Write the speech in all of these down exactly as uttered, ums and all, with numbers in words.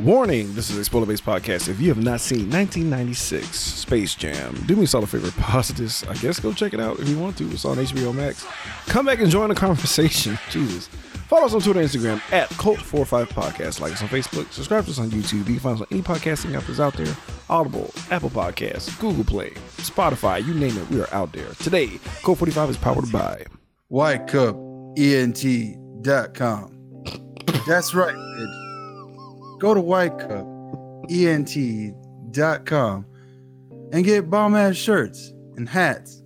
Warning, this is a spoiler-based podcast. If you have not seen nineteen ninety-six Space Jam, do me a solid favor, pause this. I guess go check it out if you want to. It's on H B O Max. Come back and join the conversation. Jesus. Follow us on Twitter and Instagram at Cult forty-five Podcast. Like us on Facebook. Subscribe to us on YouTube. You can find us on any podcasting app that's out there. Audible, Apple Podcasts, Google Play, Spotify, you name it. We are out there. Today, Cult forty-five is powered by White Cup E N T dot com. That's right, bitch. Go to White Cup E N T dot com and get bomb-ass shirts and hats.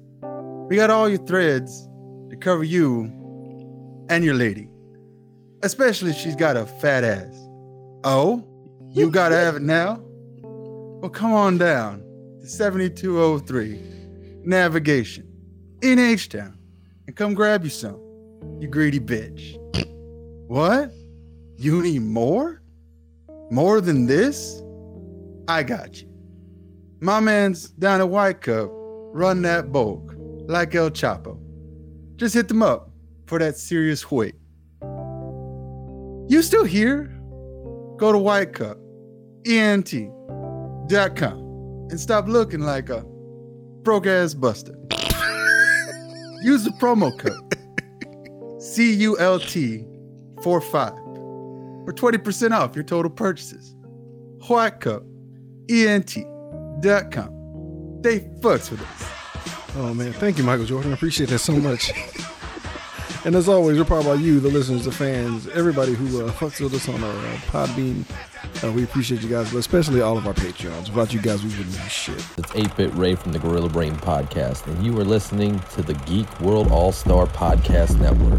We got all your threads to cover you and your lady. Especially if she's got a fat ass. Oh, you gotta have it now? Well, come on down to seventy-two oh three Navigation in H-Town and come grab you some, you greedy bitch. What? You need more? More than this? I got you. My man's down at White Cup, run that bulk like El Chapo. Just hit them up for that serious weight. You still here? Go to White Cup E N T dot com and stop looking like a broke ass buster. Use the promo code C U L T forty-five for twenty percent off your total purchases. White Cup E N T dot com. They fucks with us. Oh man, thank you, Michael Jordan. I appreciate that so much. And as always, we're proud about you, the listeners, the fans, everybody who uh, fucks with us on our uh, Podbean. Uh, we appreciate you guys, but especially all of our Patreons. Without you guys, we wouldn't do shit. It's eight-Bit Ray from the Gorilla Brain Podcast, and you are listening to the Geek World All Star Podcast Network.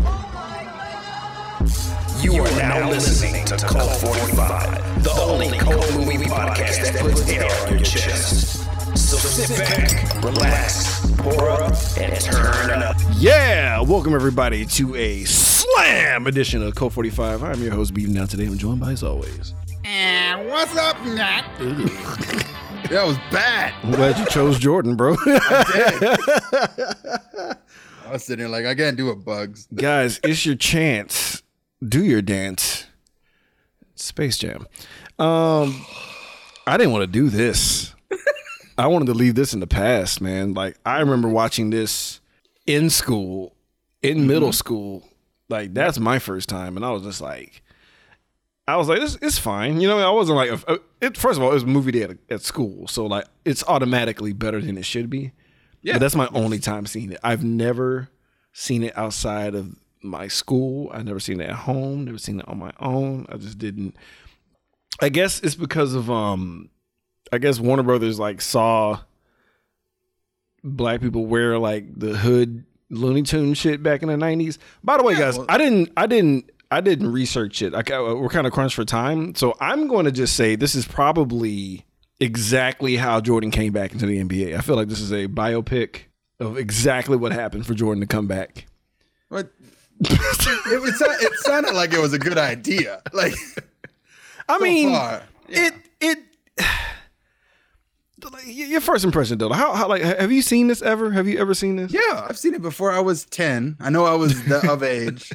You are now listening to Cult forty-five, the only cult movie podcast that puts air on your chest. So sit back, relax, pour up, and turn up. Yeah! Welcome, everybody, to a slam edition of Cult forty-five. I'm your host, Beaton. Now, today I'm joined by, as always... And what's up, Nat? That was bad. I'm glad you chose Jordan, bro. I did. I was sitting there like, I can't do it, Bugs. Guys, it's your chance. Do your dance. Space Jam. Um, I didn't want to do this. I wanted to leave this in the past, man. Like, I remember watching this in school, in middle mm-hmm. school. Like, that's my first time. And I was just like, I was like, it's, it's fine. You know, I wasn't like, a, it, first of all, it was a movie day at, at school. So, like, it's automatically better than it should be. Yeah. But that's my only time seeing it. I've never seen it outside of my school. I've never seen it at home. Never seen it on my own. I just didn't. I guess it's because of, um, I guess Warner Brothers like saw black people wear like the hood Looney Tunes shit back in the nineties. By the way, yeah, guys, well, I didn't, I didn't, I didn't research it. I, I, we're kind of crunched for time, so I'm going to just say this is probably exactly how Jordan came back into the N B A. I feel like this is a biopic of exactly what happened for Jordan to come back. What? it, was, it sounded like it was a good idea. Like, I so mean, far, yeah. it it. Your first impression, though. How, how like have you seen this ever? Have you ever seen this? Yeah, I've seen it before. I was ten. I know I was the, of age.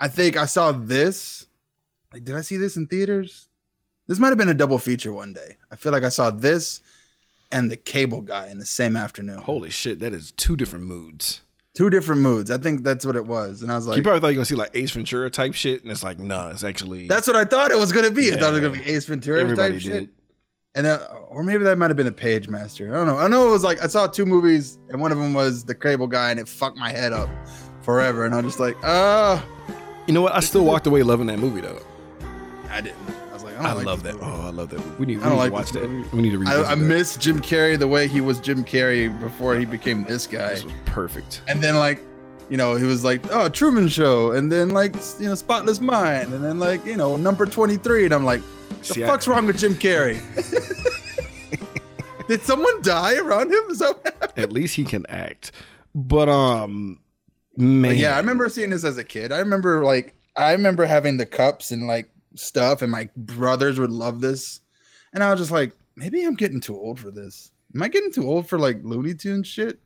I think I saw this. Like, did I see this in theaters? This might have been a double feature one day. I feel like I saw this and The Cable Guy in the same afternoon. Holy shit, that is two different moods. Two different moods. I think that's what it was. And I was like, you probably thought you were gonna see like Ace Ventura type shit, and it's like, no, nah, it's actually. That's what I thought it was gonna be. Yeah, I thought it was gonna be Ace Ventura type did. shit. And then, or maybe that might have been The Page Master. I don't know. I know it was like I saw two movies, and one of them was The Cable Guy, and it fucked my head up forever. And I'm just like, ah. Uh, you know what? I still walked away loving that movie though. I didn't. I was like, I, don't I like love that. Movie. Oh, I love that movie. We need, we need like to watch that. Movie. We need to. I, I miss Jim Carrey the way he was Jim Carrey before he became this guy. This was perfect. And then like, you know, he was like, oh, Truman Show, and then like, you know, Spotless Mind, and then like, you know, Number twenty-three, and I'm like. The See, fuck's I, wrong with Jim Carrey? Did someone die around him? At least he can act. But um, man, but yeah, I remember seeing this as a kid. I remember like I remember having the cups and like stuff, and my brothers would love this. And I was just like, maybe I'm getting too old for this. Am I getting too old for like Looney Tunes shit?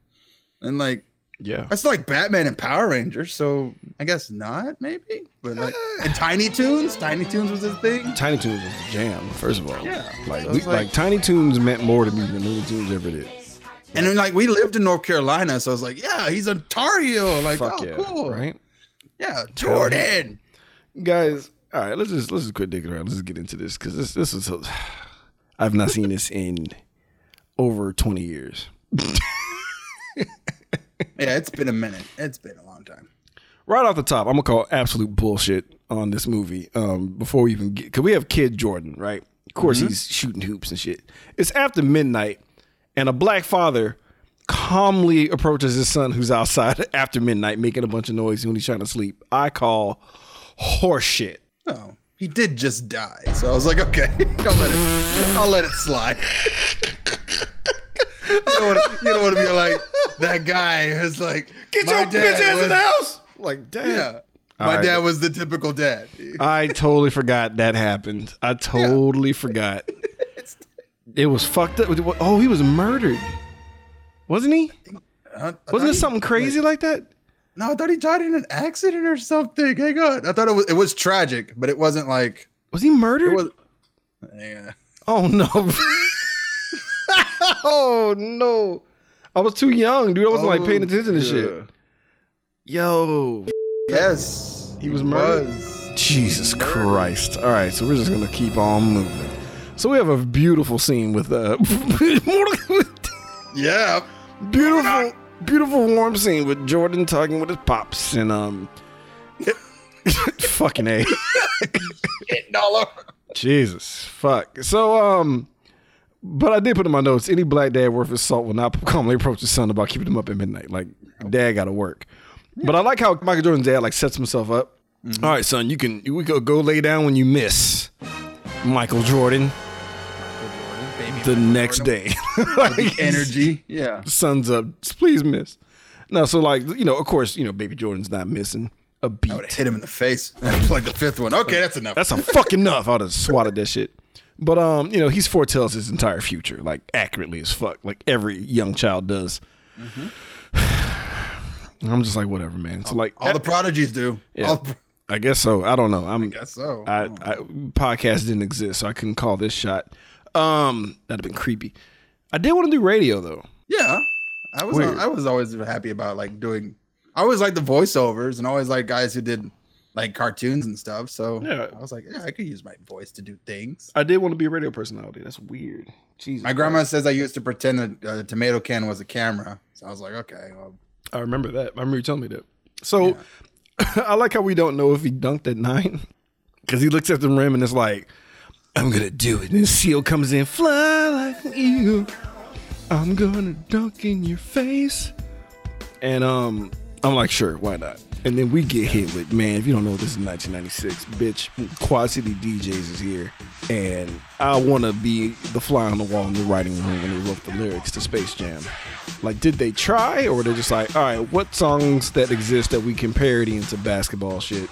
And like, Yeah, that's like Batman and Power Rangers, so I guess not, maybe. But like, and Tiny Toons, Tiny Toons was his thing. Tiny Toons was the jam, first of all. Yeah, like we, like, like Tiny Toons meant more to me than Looney Tunes ever did. And then like we lived in North Carolina, so I was like, yeah, he's a Tar Heel. Like, fuck oh, yeah, cool, right? Yeah, Jordan. Guys, all right, let's just let's just quit digging around. Let's just get into this because this this is I've not seen this in over twenty years. Yeah, it's been a minute. It's been a long time. Right off the top, I'm gonna call absolute bullshit on this movie. Um, before we even get, cause we have Kid Jordan, right? Of course, mm-hmm. he's shooting hoops and shit. It's after midnight, and a black father calmly approaches his son who's outside after midnight, making a bunch of noise when he's trying to sleep. I call horseshit. Oh, he did just die, so I was like, okay, I'll let it, I'll let it slide. You don't want to be like that guy who's like, get your bitch ass in the house. Like, damn. Yeah. My right. dad was the typical dad. I totally forgot that happened. I totally yeah. forgot. It was fucked up. Oh, he was murdered. Wasn't he? I, I Wasn't it something he, crazy like, like that? No, I thought he died in an accident or something. Hang on. I thought it was, it was tragic, but it wasn't like. Was he murdered? Was, yeah. Oh, no. Oh no, I was too young, dude. I wasn't oh, like paying attention to yeah. shit. Yo, yes, he was murdered. Jesus murdered. Christ! All right, so we're just gonna keep on moving. So we have a beautiful scene with uh, yeah, beautiful, beautiful warm scene with Jordan talking with his pops and um, fucking A, getting all over. Jesus, fuck. So um. But I did put in my notes, any black dad worth his salt will not calmly approach his son about keeping him up at midnight. Like, dad got to work. Yeah. But I like how Michael Jordan's dad, like, sets himself up. Mm-hmm. All right, son, you can we go, go lay down when you miss Michael Jordan. Michael Jordan, baby. The Michael next Jordan. Day. Like, the energy. Yeah. Son's up. Please miss. No, so, like, you know, of course, you know, baby Jordan's not missing a beat. I would have hit him in the face. That's like the fifth one. Okay, that's enough. That's a fucking enough. I would have swatted that shit. But, um, you know, he foretells his entire future, like, accurately as fuck, like every young child does. Mm-hmm. I'm just like, whatever, man. So, like, all at, the prodigies do. Yeah, all, I guess so. I don't know. I'm, I guess so. I, oh. I, podcast didn't exist, so I couldn't call this shot. Um, that'd have been creepy. I did want to do radio, though. Yeah. I was Weird. I was always happy about, like, doing... I always liked the voiceovers and always liked guys who did... like cartoons and stuff. So yeah. I was like, yeah, I could use my voice to do things. I did want to be a radio personality. That's weird. Jesus. My grandma Christ. Says I used to pretend a, a tomato can was a camera. So I was like, okay. Well. I remember that. I remember you telling me that. So yeah. I like how we don't know if he dunked at nine because he looks at the rim and it's like, I'm going to do it. And the seal comes in, fly like an eagle. I'm going to dunk in your face. And um, I'm like, sure, why not? And then we get hit with, man, if you don't know, this is nineteen ninety-six, bitch, Quad City D Js is here. And I want to be the fly on the wall in the writing room when they wrote the lyrics to Space Jam. Like, did they try? Or were they just like, all right, what songs that exist that we can parody into basketball shit?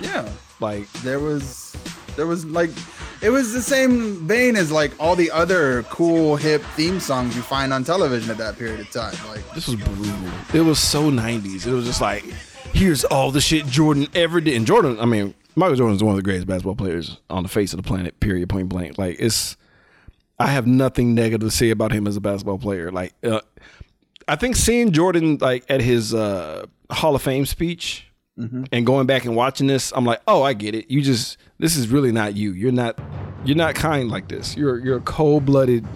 Yeah. Like, there was, there was like, it was the same vein as like all the other cool, hip theme songs you find on television at that period of time. Like, this was brutal. It was so nineties. It was just like... here's all the shit Jordan ever did. And Jordan, I mean, Michael Jordan is one of the greatest basketball players on the face of the planet, period, point blank. Like, it's, I have nothing negative to say about him as a basketball player. Like, uh, I think seeing Jordan, like, at his uh, Hall of Fame speech mm-hmm. and going back and watching this, I'm like, oh, I get it. You just, this is really not you. You're not, you're not kind like this. You're, you're a cold-blooded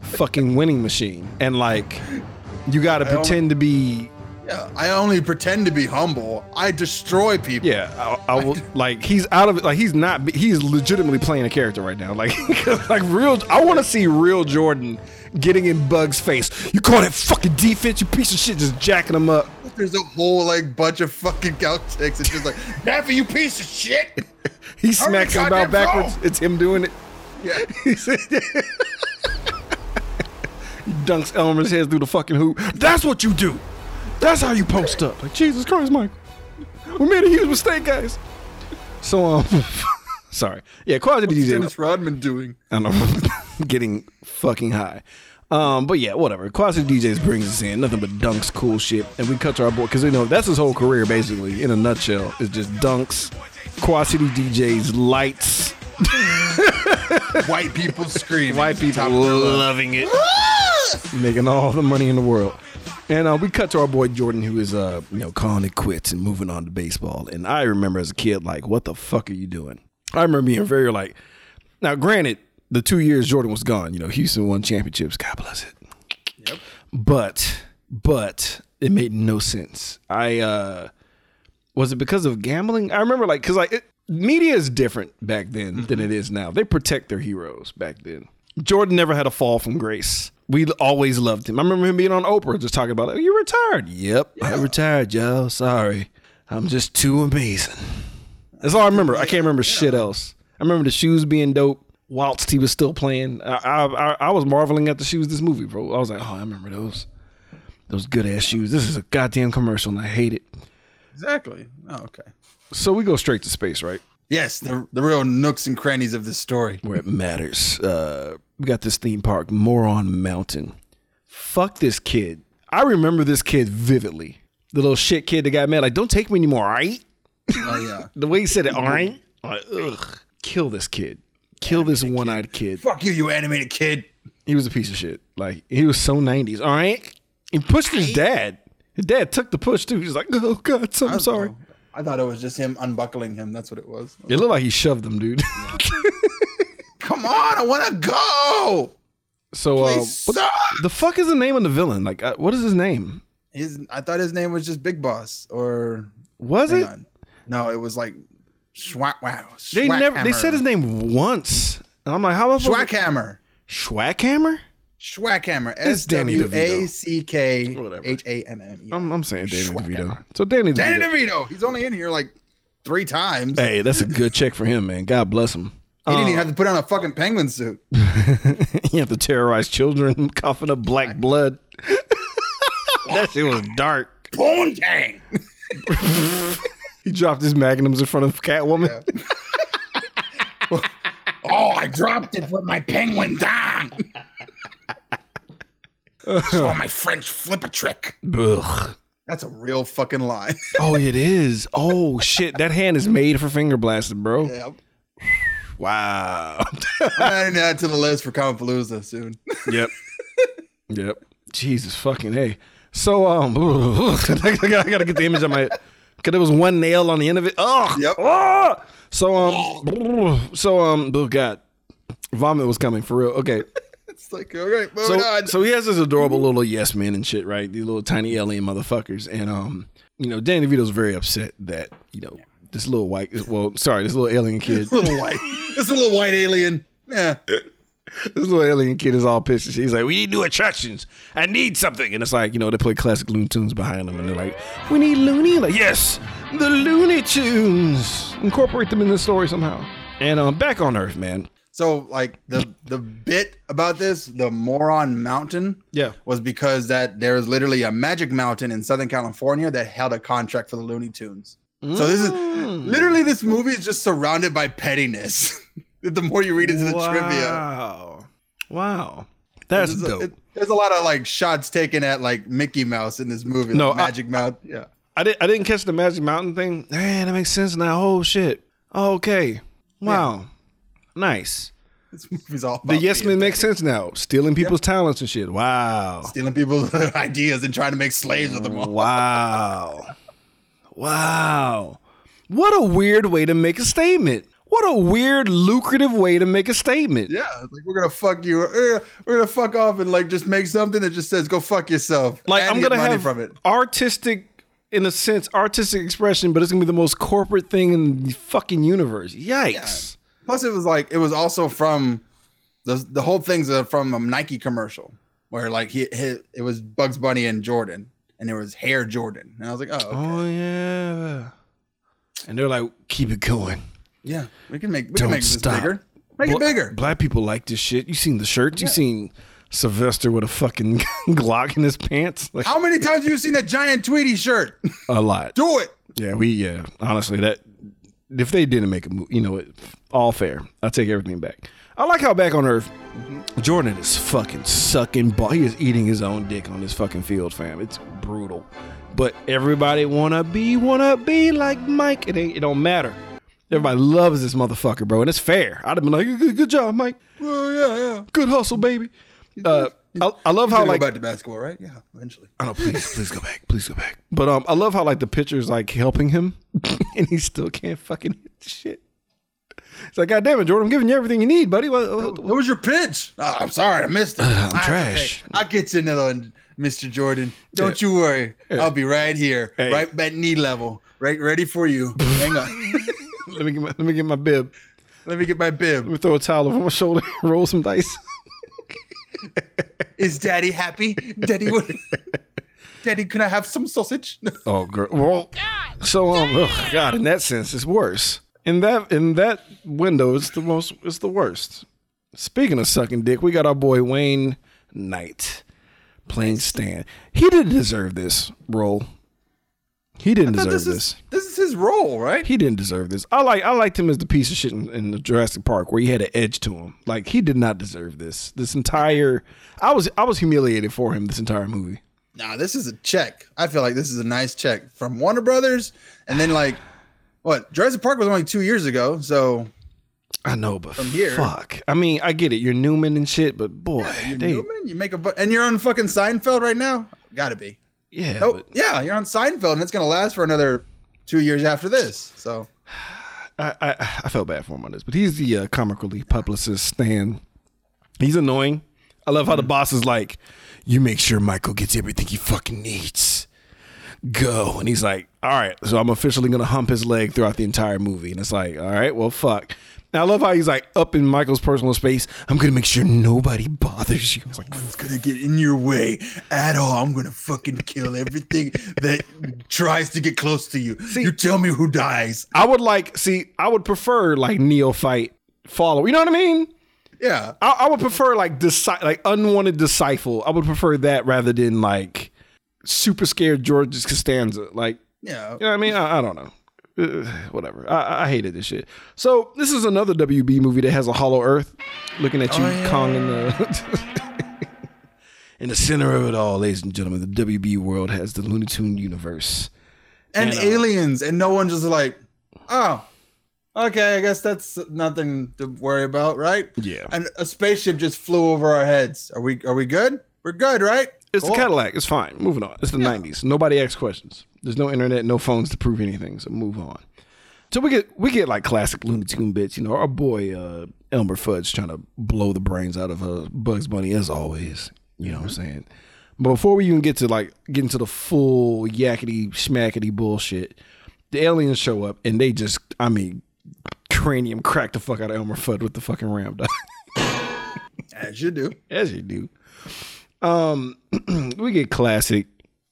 fucking winning machine. And, like, you got to pretend to be... yeah, I only pretend to be humble. I destroy people. Yeah, I, I will. Like, he's out of it. Like, he's not. He's legitimately playing a character right now. Like, like real. I want to see real Jordan getting in Bug's face. You call that fucking defense? You piece of shit, just jacking him up. There's a whole like bunch of fucking couch chicks. It's just like, Daffy, you piece of shit. He smacks him out backwards. Bro. It's him doing it. Yeah. He dunks Elmer's head through the fucking hoop. That's what you do. That's how you post up. Like, Jesus Christ, Mike. We made a huge mistake, guys. So, um, sorry. Yeah, Quality D J. What's Dennis Rodman doing? I don't know. Getting fucking high. Um, but yeah, whatever. Quad City D Js brings us in. Nothing but dunks, cool shit. And we cut to our boy, because, you know, that's his whole career, basically, in a nutshell. It's just dunks, Quad City D Js, lights. White people screaming. White people loving it. Making all the money in the world. And uh, we cut to our boy Jordan, who is, uh, you know, calling it quits and moving on to baseball. And I remember as a kid, like, what the fuck are you doing? I remember being very, like, now, granted, the two years Jordan was gone, you know, Houston won championships. God bless it. Yep. But, but it made no sense. I, uh, was it because of gambling? I remember, like, because, like, it, media is different back then mm-hmm. than it is now. They protect their heroes back then. Jordan never had a fall from grace. We always loved him. I remember him being on Oprah just talking about, oh, you retired. Yep, yeah. I retired, y'all. Sorry. I'm just too amazing. That's all I remember. I can't remember yeah. shit else. I remember the shoes being dope whilst he was still playing. I, I I was marveling at the shoes this movie, bro. I was like, oh, I remember those. Those good-ass shoes. This is a goddamn commercial, and I hate it. Exactly. Oh, okay. So we go straight to space, right? Yes, the the real nooks and crannies of this story. Where it matters. Uh, we got this theme park, Moron Mountain. Fuck this kid. I remember this kid vividly. The little shit kid that got mad, like, don't take me anymore, all right? Oh, yeah. The way he said it, all right? Like, ugh. Kill this kid. Kill animated this one-eyed kid. kid. Fuck you, you animated kid. He was a piece of shit. Like, he was so nineties, all right? He pushed his dad. His dad took the push, too. He's like, oh, God, so I'm sorry. Know. I thought it was just him unbuckling him. That's what it was. It looked like he shoved him, dude. Yeah. Come on, I want to go. So, uh, what the fuck is the name of the villain? Like, uh, what is his name? His I thought his name was just Big Boss, or was it? On. No, it was like Schwack. Wow, they never. Hammer. They said his name once, and I'm like, how about Schwackhammer? Schwackhammer. Schwackhammer. S W A C K H A M M. I'm saying Danny DeVito. So Danny DeVito. Danny DeVito. He's only in here like three times. Hey, that's a good check for him, man. God bless him. He um, didn't even have to put on a fucking penguin suit. You have to terrorize children, coughing up black blood. That shit was dark. Boom dang. He dropped his magnums in front of Catwoman. Yeah. Oh, I dropped it with my penguin dong. Saw my French flipper trick. Ugh. That's a real fucking lie. Oh, it is. Oh, shit. That hand is made for finger blasting, bro. Yeah. Wow. I'm adding that to the list for Confalooza soon. Yep. Yep. Jesus fucking hey. So, um, I gotta get the image on my head. Because there was one nail on the end of it. Oh, yep. Oh! So, um, so, um, oh, God. Vomit was coming for real. Okay. It's like, all right, moving so, on. So he has this adorable little yes man and shit, right? These little tiny alien motherfuckers. And, um, you know, Danny DeVito's very upset that, you know, this little white, well, sorry, this little alien kid. This little white. This little white alien. Yeah. This little alien kid is all pissed. He's like, we need new attractions. I need something. And it's like, you know, they play classic Looney Tunes behind them. And they're like, we need Looney. Like, yes, the Looney Tunes. Incorporate them in the story somehow. And um, back on Earth, man. So, like, the the bit about this, the Moron Mountain, yeah, was because that there is literally a Magic Mountain in Southern California that held a contract for the Looney Tunes. Mm. So this is literally, this movie is just surrounded by pettiness. The more you read into the wow. trivia. Wow. Wow. That's there's dope. A, it, there's a lot of, like, shots taken at, like, Mickey Mouse in this movie. No, like Magic Mountain. Yeah. I, did, I didn't catch the Magic Mountain thing. Man, that makes sense now. Oh, shit. Oh, okay. Wow. Yeah. Nice. This movie's all about the yes men makes sense now. Stealing people's yep. talents and shit. Wow. Stealing people's ideas and trying to make slaves of them all. Wow. Wow. What a weird way to make a statement. What a weird, lucrative way to make a statement. Yeah. Like, we're going to fuck you. We're going to fuck off and, like, just make something that just says, go fuck yourself. Like, and I'm going to have from it. Artistic, in a sense, artistic expression, but it's going to be the most corporate thing in the fucking universe. Yikes. Yeah. Plus, it was like it was also from the the whole thing's from a Nike commercial where like he, he it was Bugs Bunny and Jordan, and there was Hair Jordan, and I was like, oh, okay. Oh yeah, and they're like, keep it going, yeah, we can make we Don't can make this stop. bigger, make Bla- it bigger. Black people like this shit. You seen the shirts? Yeah. You seen Sylvester with a fucking Glock in his pants? Like, how many times have you seen that giant Tweety shirt? A lot. Do it. Yeah, we yeah. Honestly, that. If they didn't make a movie, you know, it, all fair. I take everything back. I like how back on Earth, mm-hmm. Jordan is fucking sucking ball. He is eating his own dick on this fucking field, fam. It's brutal. But everybody wanna be, wanna be like Mike. It ain't, it don't matter. Everybody loves this motherfucker, bro. And it's fair. I'd have been like, good, good job, Mike. Well, yeah, yeah. Good hustle, baby. Uh, I, I love how, like, about the basketball, right? Yeah, eventually. I know. Please, please go back. Please go back. But um, I love how, like, the pitcher's like helping him, and he still can't fucking hit the shit. It's like, God damn it, Jordan! I'm giving you everything you need, buddy. What, what, what was your pitch? Oh, I'm sorry, I missed it. Uh, I'm I, trash. Hey, I'll get you another one, Mister Jordan. Don't yeah. you worry. Yeah. I'll be right here, hey. right at knee level, right ready for you. Hang on. Let me get my, let me get my bib. Let me get my bib. Let me throw a towel over my shoulder. Roll some dice. Is Daddy happy? Daddy, would... Daddy, can I have some sausage? Oh, girl. Well, God. So, um, oh, God. In that sense, it's worse. In that in that window, it's the most. It's the worst. Speaking of sucking dick, we got our boy Wayne Knight playing Stan. He didn't deserve this role. He didn't deserve this. This. Is, this is his role, right? He didn't deserve this. I like I liked him as the piece of shit in, in the Jurassic Park, where he had an edge to him. Like, he did not deserve this. This entire I was I was humiliated for him this entire movie. Nah, this is a check. I feel like this is a nice check from Warner Brothers, and then like what Jurassic Park was only two years ago, so I know, but from here, fuck. I mean, I get it. You're Newman and shit, but boy, yeah, you're they, Newman. You make a bu- and you're on fucking Seinfeld right now. Gotta be. Yeah. Oh, but, yeah, you're on Seinfeld, and it's gonna last for another two years after this. So, I I, I felt bad for him on this, but he's the uh, comic relief publicist Stan. He's annoying. I love how the boss is like, "You make sure Michael gets everything he fucking needs. Go." And he's like, "All right, so I'm officially gonna hump his leg throughout the entire movie." And it's like, "All right, well, fuck." And I love how he's like up in Michael's personal space. I'm going to make sure nobody bothers you. It's like, no one's going to get in your way at all. I'm going to fucking kill everything that tries to get close to you. See, you tell me who dies. I would like, see, I would prefer like neophyte follow. You know what I mean? Yeah. I, I would prefer like deci- like unwanted disciple. I would prefer that rather than like super scared George Costanza. Like, yeah. You know what I mean? I, I don't know. Uh, whatever. I, I hated this shit. So this is another W B movie that has a hollow earth looking at you, oh, yeah. Kong in the in the center of it all, ladies and gentlemen. The W B world has the Looney Tunes universe and, and uh, aliens, and no one just like, oh, okay, I guess that's nothing to worry about, right? Yeah. And a spaceship just flew over our heads. Are we? Are we good? We're good, right? It's cool. The Cadillac. It's fine. Moving on. It's the yeah. nineties. Nobody asks questions. There's no internet, no phones to prove anything. So move on. So we get we get like classic Looney Tune bits. You know, our boy uh, Elmer Fudd's trying to blow the brains out of uh, Bugs Bunny as always. You know mm-hmm. what I'm saying? But before we even get to like get into the full yakety schmackety bullshit, the aliens show up and they just, I mean, cranium crack the fuck out of Elmer Fudd with the fucking ram dog. As you do. As you do. Um, we get classic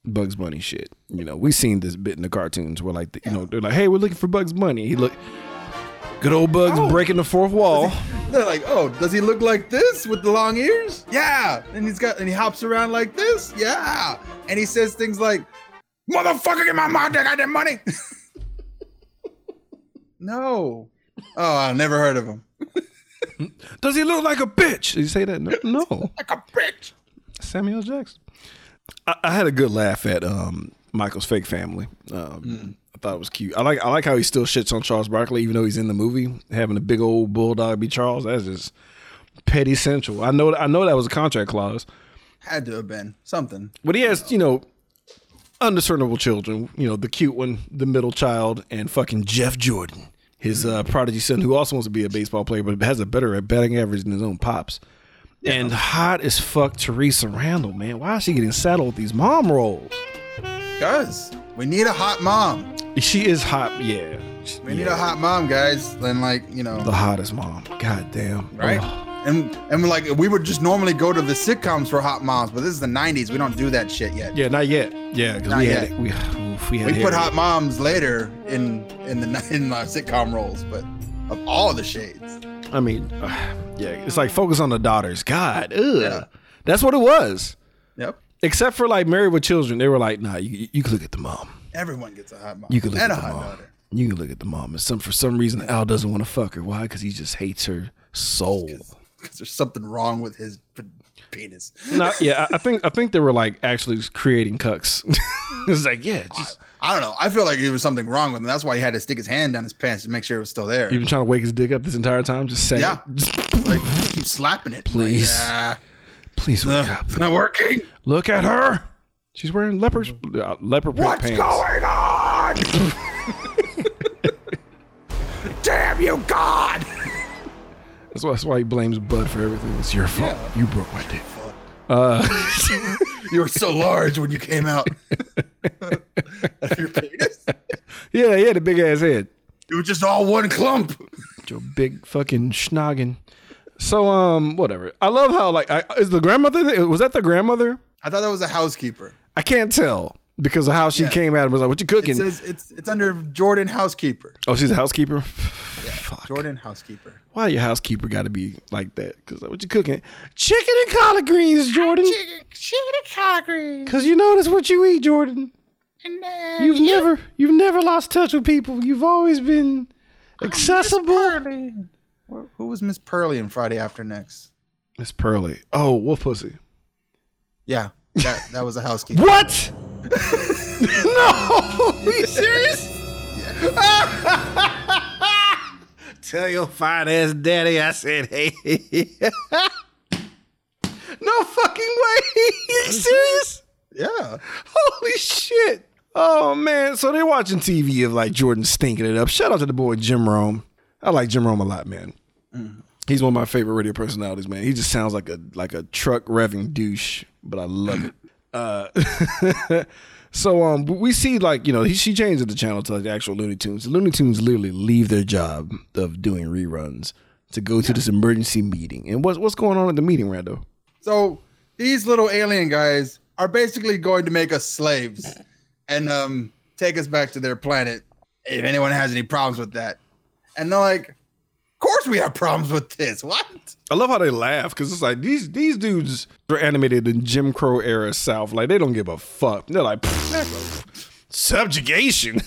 Bugs Bunny shit. You know, we've seen this bit in the cartoons where, like, the, you know, they're like, "Hey, we're looking for Bugs Bunny." He look, good old Bugs oh. breaking the fourth wall. He, they're like, "Oh, does he look like this with the long ears?" Yeah, and he's got and he hops around like this. Yeah, and he says things like, "Motherfucker, get my mom that goddamn money." No, oh, I never heard of him. Does he look like a bitch? Did you say that? No, no. Like a bitch. Samuel Jackson. I, I had a good laugh at um, Michael's fake family. Um, mm. I thought it was cute. I like I like how he still shits on Charles Barkley, even though he's in the movie. Having a big old bulldog be Charles, that's just petty central. I know I know that was a contract clause. Had to have been something. But he has, you know, undiscernible children. You know, the cute one, the middle child, and fucking Jeff Jordan, his mm. uh, prodigy son, who also wants to be a baseball player, but has a better batting average than his own pops. Yeah. And hot as fuck Teresa Randall, man. Why is she getting saddled with these mom roles? Because we need a hot mom. She is hot, yeah. We yeah. need a hot mom, guys. And like, you know. The hottest mom. God damn. Right? Oh. And and like, we would just normally go to the sitcoms for hot moms, but this is the nineties. We don't do that shit yet. Yeah, not yet. Yeah, because we, we, we had We put hair. hot moms later in in the in our sitcom roles, but of all the shades. I mean, uh, yeah, it's like focus on the daughters. God, ugh. Yeah. That's what it was. Yep. Except for like Married with Children, they were like, nah, you, you can look at the mom. Everyone gets a hot mom. You can look and at a the hot mom. Daughter. You can look at the mom. And some for some reason, Al doesn't want to fuck her. Why? Because he just hates her soul. because there's something wrong with his penis. No, yeah, I think I think they were like actually creating cucks. It was like, yeah, just, I, I don't know. I feel like there was something wrong with him. That's why he had to stick his hand down his pants to make sure it was still there. You've been trying to wake his dick up this entire time, just saying, yeah, like keep slapping it, please, like, yeah. Please wake uh, up. It's not working. Look at her. She's wearing leopard uh, leopard print pants. What's going on? Damn you, God! That's why, that's why he blames Bud for everything. It's your fault. Yeah. You broke my dick. Uh, you were so large when you came out of your penis. Yeah, he had a big ass head. It was just all one clump. Your big fucking schnoggin. So, um, whatever. I love how, like, I, is the grandmother, was that the grandmother? I thought that was a housekeeper. I can't tell. Because of how she yeah. came at him, was like, "What you cooking?" It says it's it's under Jordan housekeeper. Oh, she's a housekeeper. Yeah, fuck. Jordan housekeeper. Why your housekeeper got to be like that? Because like, what you cooking? Chicken and collard greens, Jordan. Chicken, chicken and collard greens. Because you know that's what you eat, Jordan. And uh, you've yeah. never you've never lost touch with people. You've always been accessible. Oh, Miss Who was Miss Pearly in Friday After Next? Miss Pearly. Oh, Wolf Pussy. Yeah, that that was a housekeeper. What? No, are you serious? Tell your fine ass daddy I said hey. No fucking way. Are you serious? Yeah. Holy shit. Oh man. So they're watching T V of like Jordan stinking it up. Shout out to the boy Jim Rome. I like Jim Rome a lot, man. Mm-hmm. He's one of my favorite radio personalities, man. He just sounds like a like a truck revving douche, but I love it. Uh, so um, we see like you know he, she changes the channel to like the actual Looney Tunes. The Looney Tunes literally leave their job of doing reruns to go to this emergency meeting. And what's what's going on at the meeting, Rando? So these little alien guys are basically going to make us slaves and um take us back to their planet. If anyone has any problems with that, and they're like, of course we have problems with this. What? I love how they laugh because it's like these these dudes were animated in Jim Crow era South. Like they don't give a fuck. They're like subjugation,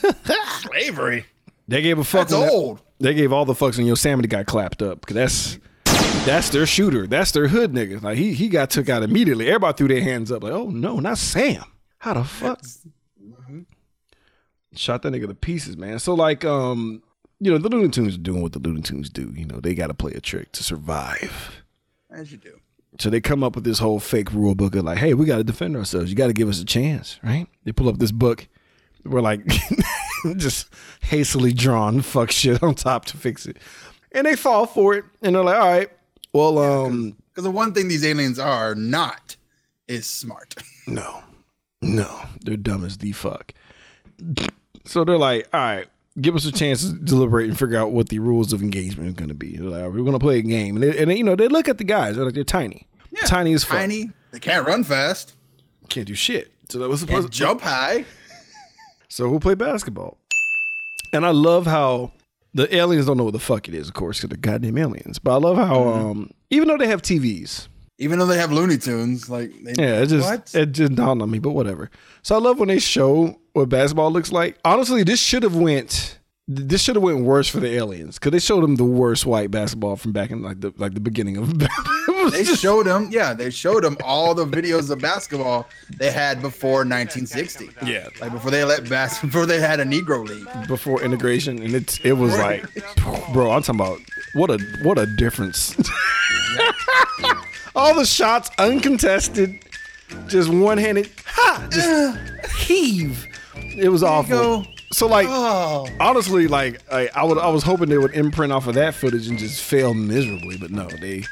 slavery. They gave a fuck. That's old. That, they gave all the fucks when Yosemite got clapped up because that's that's their shooter. That's their hood niggas. Like he he got took out immediately. Everybody threw their hands up. Like oh no, not Sam. How the fuck? Mm-hmm. Shot that nigga to pieces, man. So like um. You know, the Looney Tunes are doing what the Looney Tunes do. You know, they got to play a trick to survive. As you do. So they come up with this whole fake rule book of like, hey, we got to defend ourselves. You got to give us a chance, right? They pull up this book. We're like just hastily drawn fuck shit on top to fix it. And they fall for it. And they're like, all right, well. um, Because the one thing these aliens are not is smart. No. No. They're dumb as the fuck. So they're like, all right. Give us a chance to deliberate and figure out what the rules of engagement are going to be. Like, we're going to play a game. And, they, and they, you know, they look at the guys. They're like, they're tiny. Yeah, tiny as fuck. Tiny. They can't run fast. Can't do shit. So that was supposed to jump high. So we'll play basketball. And I love how the aliens don't know what the fuck it is, of course, because they're goddamn aliens. But I love how, mm-hmm. um, even though they have T Vs. Even though they have Looney Tunes. like they, Yeah, it just, what? It just dawned on me, but whatever. So I love when they show what basketball looks like. Honestly, this should have went this should have went worse for the aliens because they showed them the worst white basketball from back in like the like the beginning of. They just, showed them, yeah, they showed them all the videos of basketball they had before nineteen sixty. Yeah, like before they let bas- before they had a Negro League, before integration, and it's it was like, bro, I'm talking about what a what a difference. All the shots uncontested, just one handed, ha, just heave. It was awful. So like, oh. honestly, like I, I would, I was hoping they would imprint off of that footage and just fail miserably, but no, they,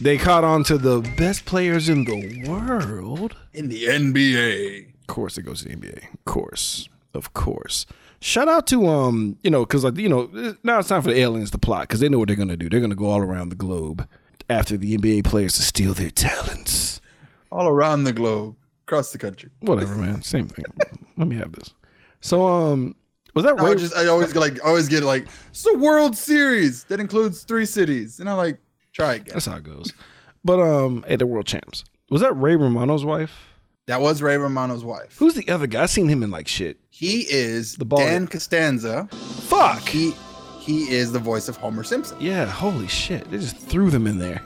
they caught on to the best players in the world in the N B A. Of course, it goes to the N B A. Of course, of course. Shout out to um, you know, because like you know, now it's time for the aliens to plot because they know what they're gonna do. They're gonna go all around the globe after the N B A players to steal their talents. All around the globe, across the country. Whatever, man. Same thing. Let me have this. So, um, was that no, right? I, just, I always like, always get like, it's the World Series that includes three cities, and I like try again. That's how it goes. But um, hey, the World Champs. Was that Ray Romano's wife? That was Ray Romano's wife. Who's the other guy? I seen him in like shit. He is the ball Dan Costanza. Fuck. He he is the voice of Homer Simpson. Yeah, holy shit. They just threw them in there.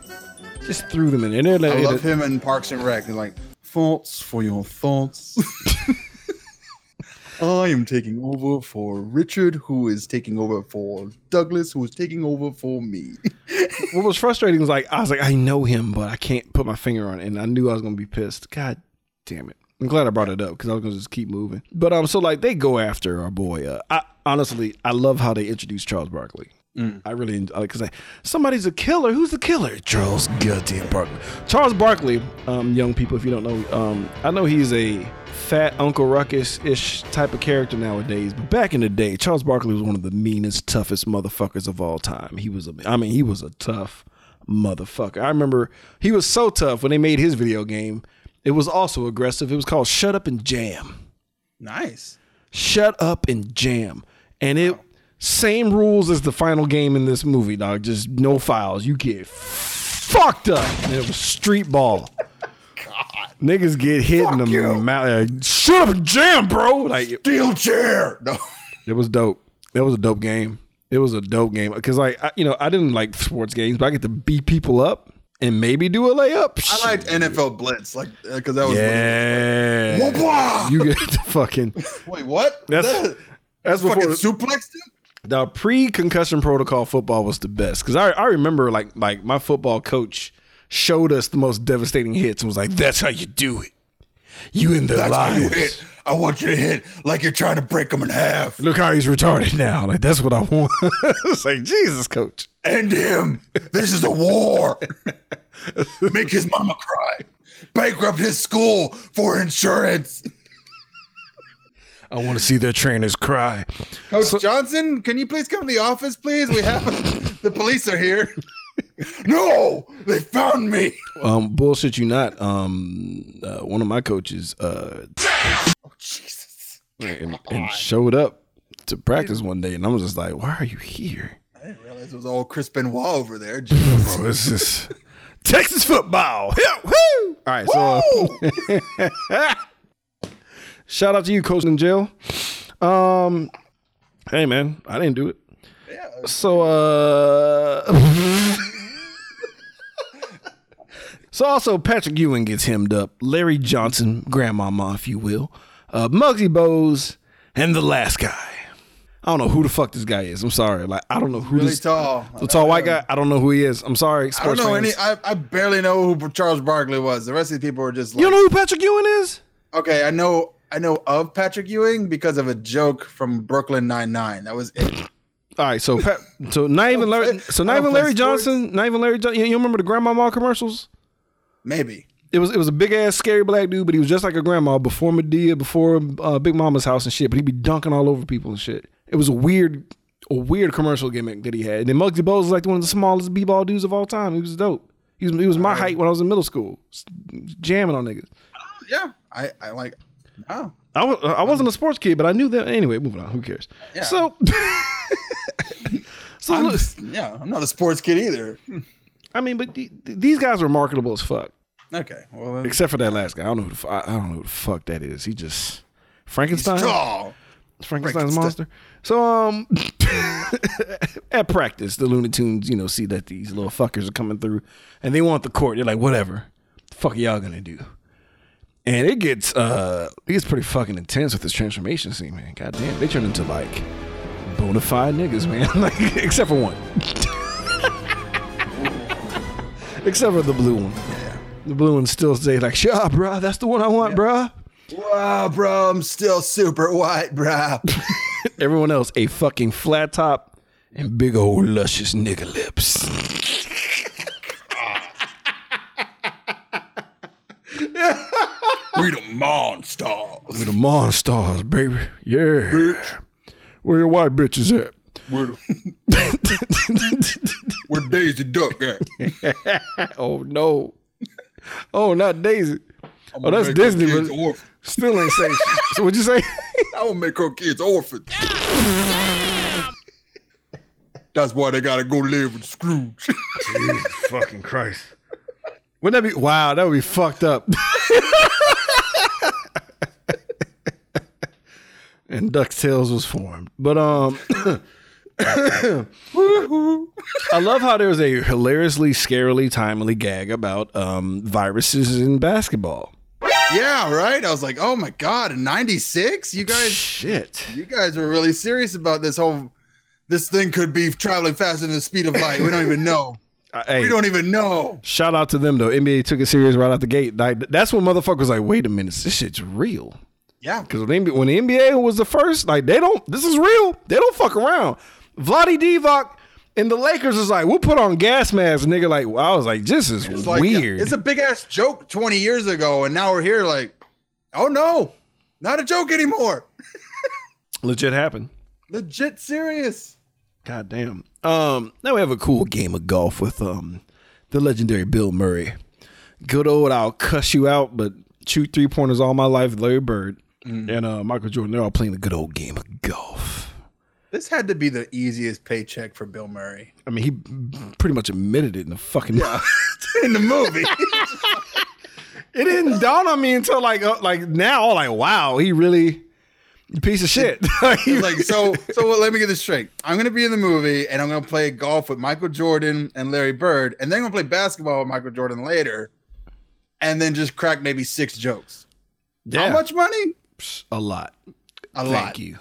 Just threw them in there. Like, I love him in Parks and Rec. They're like, thoughts for your thoughts. I am taking over for Richard, who is taking over for Douglas, who is taking over for me. What was frustrating was like, I was like, I know him, but I can't put my finger on it. And I knew I was going to be pissed. God damn it. I'm glad I brought it up because I was going to just keep moving. But um, so like they go after our boy. Uh, I honestly, I love how they introduce Charles Barkley. Mm. I really, because like, somebody's a killer. Who's the killer? Charles goddamn Barkley. Charles Barkley, um, young people, if you don't know, um, I know he's a fat Uncle Ruckus-ish type of character nowadays. But back in the day, Charles Barkley was one of the meanest, toughest motherfuckers of all time. He was, a, I mean, he was a tough motherfucker. I remember he was so tough when they made his video game. It was also aggressive. It was called Shut Up and Jam. Nice. Shut Up and Jam. And it, wow. Same rules as the final game in this movie, dog. Just no fouls. You get fucked up. And it was street ball. God. Niggas get hit Fuck in the you. mouth. Like, shut up and jam, bro. Like, steel chair. No. It was dope. It was a dope game. It was a dope game. Because, like, I, you know, I didn't like sports games, but I get to beat people up. And maybe do a layup. I liked N F L Blitz, like because that was yeah. Like, whoa, whoa. You get the fucking wait. What? That's that, that's before fucking suplexed him. The pre-concussion protocol football was the best because I I remember like like my football coach showed us the most devastating hits and was like, "That's how you do it. You in the that's lines. How you hit. I want you to hit like you're trying to break him in half. Look how he's retarded now. Like that's what I want." It's like Jesus, coach. End him. This is a war. Make his mama cry. Bankrupt his school for insurance. I want to see their trainers cry. Coach so- Johnson, can you please come to the office, please? We have the police are here. No, they found me. Um, bullshit you not. Um, uh, one of my coaches. Uh, oh Jesus! And, and showed up to practice one day, and I was just like, "Why are you here?" I didn't realize it was old Chris Benoit over there. Bro, this is Texas football. All right, so uh, shout out to you, Coach in jail. Um, hey man, I didn't do it. Yeah. Okay. So uh, so also Patrick Ewing gets hemmed up. Larry Johnson, grandmama, if you will. Uh, Muggsy Bogues, and the last guy. I don't know who the fuck this guy is. I'm sorry. Like I don't know who really this tall, the tall white guy. I don't know who he is. I'm sorry. I don't know fans. any. I, I barely know who Charles Barkley was. The rest of the people were just. Like, you don't know who Patrick Ewing is? Okay, I know. I know of Patrick Ewing because of a joke from Brooklyn Nine-Nine. That was it. All right, so Pat, so not even Larry. So not even Larry Johnson. Not even Larry Johnson. You remember the grandmama commercials? Maybe. It was it was a big ass scary black dude, but he was just like a grandma before Medea, before uh, Big Mama's House and shit. But he'd be dunking all over people and shit. It was a weird, a weird commercial gimmick that he had. And then Muggsy Bogues was like one of the smallest b-ball dudes of all time. He was dope. He was, he was my height when I was in middle school, jamming on niggas. Yeah, I, I like. Oh, I was I wasn't a sports kid, but I knew that anyway. Moving on, who cares? Yeah. So, so I'm, look, yeah, I'm not a sports kid either. I mean, but th- th- these guys were marketable as fuck. Okay, well, then, except for that last guy, I don't know. Who the f- I, I don't know who the fuck that is. He just Frankenstein. He's tall. Frankenstein's Frankenstein. monster. So um, at practice, the Looney Tunes, you know, see that these little fuckers are coming through, and they want the court. They're like, whatever, the fuck are y'all gonna do? And it gets uh, it gets pretty fucking intense with this transformation scene, man. God damn, they turn into like bona fide niggas, man. Like except for one, except for the blue one. Yeah. The blue one still stays like, "Shut up, bro. That's the one I want, yeah. bro." Wow, bro, I'm still super white, bro. Everyone else, a fucking flat top and big old luscious nigga lips. We the Monstars. We the Monstars, baby. Yeah. Bitch. Where your white bitches at? Where, the- Where Daisy Duck at? Oh, no. Oh, not Daisy. Oh, that's Disney. But still ain't safe. So what'd you say? I will make her kids orphans. That's why they gotta go live with Scrooge. Jesus fucking Christ. Wouldn't that be... Wow, that would be fucked up. And DuckTales was formed. But um, I love how there was a hilariously, scarily, timely gag about um, viruses in basketball. Yeah, right? I was like, oh my God, in ninety-six? You guys, shit. You guys were really serious about this whole, this thing could be traveling faster than the speed of light. We don't even know. Uh, hey, we don't even know. Shout out to them, though. N B A took it serious right out the gate. Like, that's when motherfuckers was like, wait a minute, this shit's real. Yeah. Because when, when the N B A was the first, like, they don't, this is real. They don't fuck around. Vlade Divac and the Lakers is like, we'll put on gas masks, nigga. Like, I was like, this is it's weird. Like, it's a big ass joke twenty years ago. And now we're here like, oh no, not a joke anymore. Legit happened. Legit serious. God damn. Um, now we have a cool game of golf with um the legendary Bill Murray. Good old, I'll cuss you out, but shoot three pointers all my life, Larry Bird mm. and uh, Michael Jordan. They're all playing a good old game of golf. This had to be the easiest paycheck for Bill Murray. I mean, he pretty much admitted it in the fucking yeah. in the movie. It didn't dawn on me until like uh, like now, like wow, he really piece of shit. Like so, so well, let me get this straight. I'm gonna be in the movie and I'm gonna play golf with Michael Jordan and Larry Bird, and then I'm gonna play basketball with Michael Jordan later, and then just crack maybe six jokes. Yeah. How much money? A lot. A Thank lot. Thank you.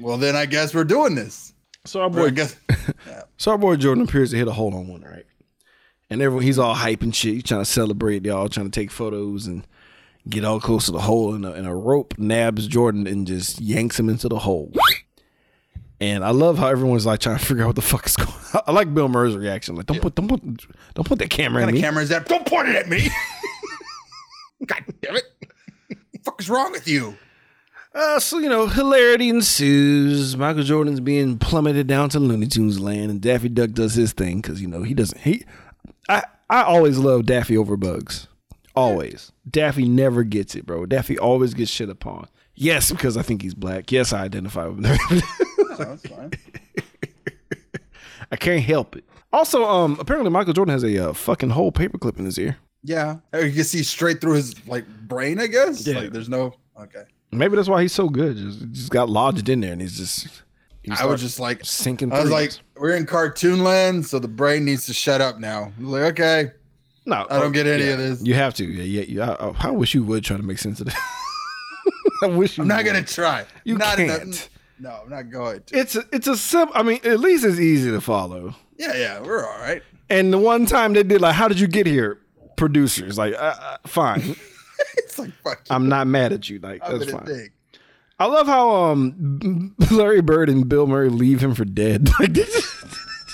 Well, then I guess we're doing this. So our boy, I guess, yeah. so our boy Jordan appears to hit a hole on one, right? And everyone, he's all hype and shit. He's trying to celebrate, y'all trying to take photos and get all close to the hole. And a, and a rope nabs Jordan and just yanks him into the hole. And I love how everyone's like trying to figure out what the fuck is going on. I like Bill Murray's reaction. Like, don't put, don't put, don't put that camera what at me. What kind of camera is that? Don't point it at me. God damn it! What the fuck is wrong with you? Uh, so, you know, hilarity ensues. Michael Jordan's being plummeted down to Looney Tunes land, and Daffy Duck does his thing because, you know, he doesn't. He, I, I always love Daffy over Bugs. Always. Daffy never gets it, bro. Daffy always gets shit upon. Yes, because I think he's black. Yes, I identify with him. No, that's fine. I can't help it. Also, um, apparently Michael Jordan has a uh, fucking whole paperclip in his ear. Yeah, you can see straight through his like brain. I guess. Yeah. Like, there's no. Okay. Maybe that's why he's so good. Just, just got lodged in there, and he's just. He I was just like sinking. I was like, we're in cartoon land, so the brain needs to shut up now. I'm like, okay, no, I don't get any yeah, of this. You have to. Yeah, yeah. yeah I, I wish you would try to make sense of that. I wish. You I'm not would. gonna try. You not can't. Enough. No, I'm not going to. It's a, it's a simple. I mean, at least it's easy to follow. Yeah, yeah, we're all right. And the one time they did, like, how did you get here, producers? Like, uh, uh, fine. It's like, fuck you. I'm not mad at you. Like, I'm that's fine. Dig. I love how um Larry Bird and Bill Murray leave him for dead. Like,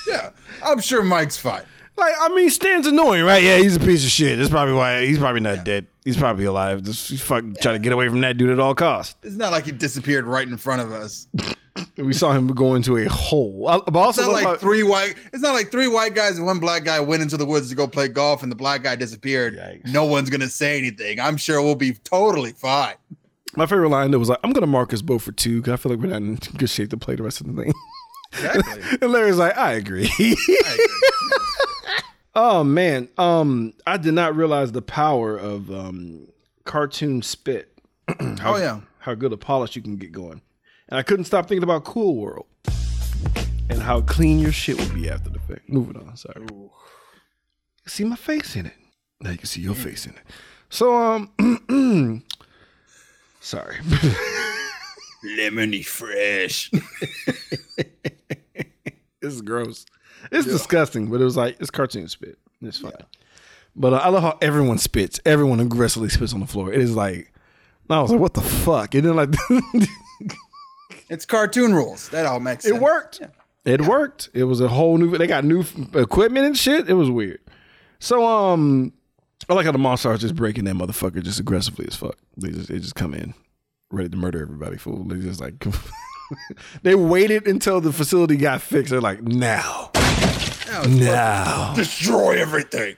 yeah, I'm sure Mike's fine. Like, I mean, Stan's annoying, right? Yeah, he's a piece of shit. That's probably why he's probably not yeah. dead. He's probably alive. Just he's fucking yeah. trying to get away from that dude at all costs. It's not like he disappeared right in front of us. We saw him go into a hole. I, but also, it's not like how, three white. It's not like three white guys and one black guy went into the woods to go play golf, and the black guy disappeared. Yikes. No one's gonna say anything. I'm sure we'll be totally fine. My favorite line though was like, "I'm gonna mark us both for two because I feel like we're not in good shape to play the rest of the thing." Exactly. And Larry's like, "I agree." I agree. Oh man, um, I did not realize the power of um, cartoon spit. how, oh yeah, how good a polish you can get going. And I couldn't stop thinking about Cool World and how clean your shit would be after the fact. Moving on, sorry. Ooh. See my face in it. Now you can see your mm. face in it. So, um, sorry. Lemony fresh. This is gross. It's yeah. disgusting, but it was like, it's cartoon spit. It's fine. Yeah. But uh, I love how everyone spits. Everyone aggressively spits on the floor. It is like, I was like, what the fuck? And then like... It's cartoon rules. That all makes sense. It worked. Yeah. It yeah. worked. It was a whole new... They got new equipment and shit. It was weird. So, um... I like how the Monstars just breaking that motherfucker just aggressively as fuck. They just, they just come in ready to murder everybody, fool. They just like... They waited until the facility got fixed. They're like, now. Now. now. Destroy everything.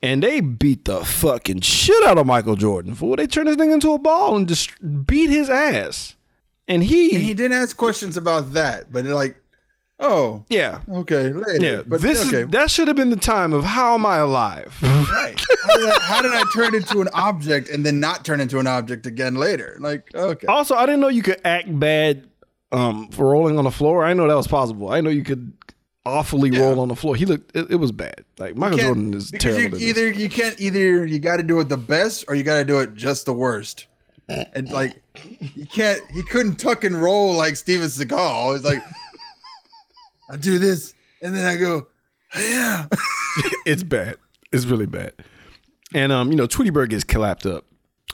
And they beat the fucking shit out of Michael Jordan, fool. They turned this thing into a ball and just beat his ass. And he and he didn't ask questions about that, but like, oh yeah, okay, later. yeah. But this okay. is, that should have been the time of how am I alive? Right? How did I, how did I turn into an object and then not turn into an object again later? Like, okay. Also, I didn't know you could act bad um, for rolling on the floor. I know that was possible. I know you could awfully yeah. roll on the floor. He looked, it, it was bad. Like Michael Jordan is terrible. You, either you can't, either you got to do it the best or you got to do it just the worst. And like, you can't, he couldn't tuck and roll like Steven Seagal. He's like, I do this and then I go, yeah. It's bad. It's really bad. And, um, you know, Tweety Bird gets clapped up.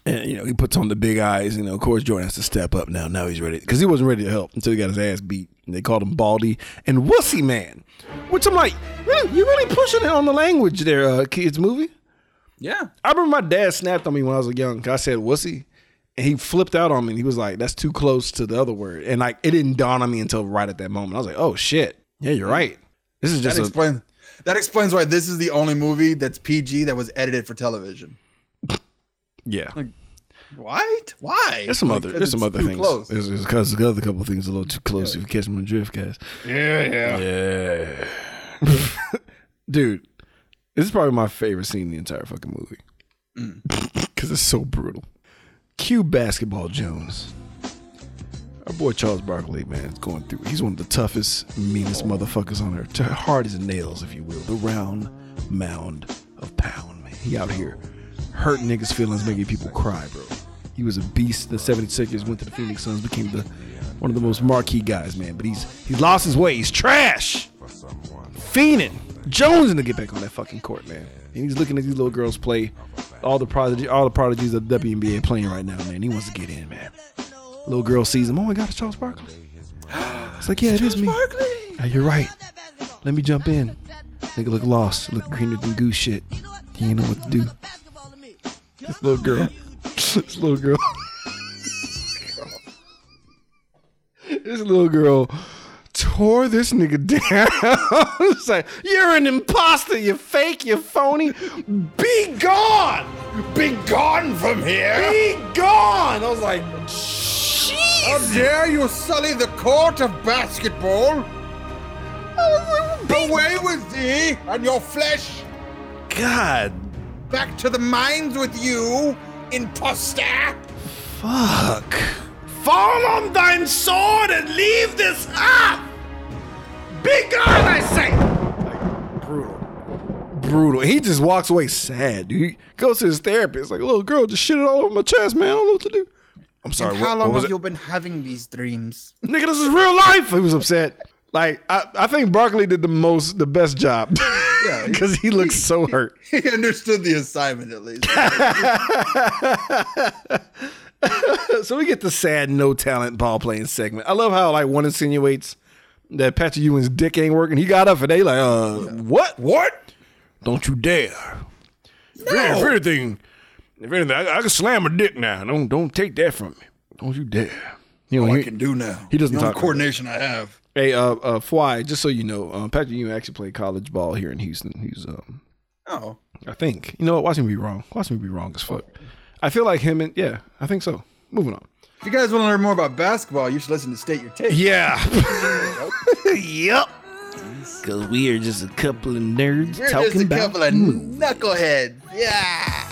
And, you know, he puts on the big eyes. You know, of course, Jordan has to step up now. Now he's ready. Because he wasn't ready to help until he got his ass beat. And they called him Baldy and Wussy Man. Which I'm like, really? You're really pushing it on the language there, uh, kids movie? Yeah. I remember my dad snapped on me when I was young because I said Wussy. And he flipped out on me. And he was like, that's too close to the other word. And, like, it didn't dawn on me until right at that moment. I was like, oh, shit. Yeah, you're right. This is just that, a- explain- that explains why this is the only movie that's P G that was edited for television. Yeah. Like, what? Why? There's some like, other. There's some other things. Close. It's because the other couple of things are a little too close. Yeah. If you catch them on drift, guys. Yeah, yeah, yeah. Dude, this is probably my favorite scene in the entire fucking movie because mm. it's so brutal. Cue Basketball Jones. Our boy Charles Barkley, man, is going through. He's one of the toughest, meanest motherfuckers on earth. Hard as nails, if you will. The round mound of pound, man. He out here. Hurt niggas' feelings, making people cry, bro. He was a beast. The seventy-sixers went to the Phoenix Suns, became the one of the most marquee guys, man. But he's he's lost his way. He's trash. Fiending. Jonesing to get back on that fucking court, man. And he's looking at these little girls play. All the prodigy, all the prodigies of the W N B A playing right now, man. He wants to get in, man. Little girl sees him. Oh my God, it's Charles Barkley. It's like, yeah, it is me. Oh, you're right. Let me jump in. Nigga look lost. Look greener than goose shit. He ain't know what to do. This little girl. This little girl. This little girl tore this nigga down. It's like, you're an imposter. You're fake. You're phony. Be gone. Be gone from here. Be gone. I was like, jeez. How dare you sully the court of basketball? I was like, away with thee and your flesh. God. Back to the mines with you, imposter! Fuck. Fall on thine sword and leave this earth! Be gone, I say! Like, brutal. Brutal. He just walks away sad, dude. He goes to his therapist, like, little girl, just shit it all over my chest, man. I don't know what to do. I'm sorry. And how what, long what have you it? been having these dreams? Nigga, this is real life! He was upset. Like, I, I think Barkley did the most, the best job. Yeah, because he, he looks so hurt. He understood the assignment at least. So we get the sad, no talent ball playing segment. I love how like one insinuates that Patrick Ewing's dick ain't working. He got up and they like, uh, yeah. what, what? Don't you dare! No. If anything, if anything, I, I can slam a dick now. Don't don't take that from me. Don't you dare! You know, all he, I can do now. He doesn't the only talk coordination about I have. Hey, uh, uh, Fly, just so you know, um, Patrick Ewing actually played college ball here in Houston. He's, um, oh, I think. You know what? Watch me be wrong. Watch me be wrong as fuck. I feel like him and, yeah, I think so. Moving on. If you guys want to learn more about basketball, you should listen to State Your Take. Yeah. Yep. Because we are just a couple of nerds We're talking about. We're just a couple of movies. Knuckleheads. Yeah.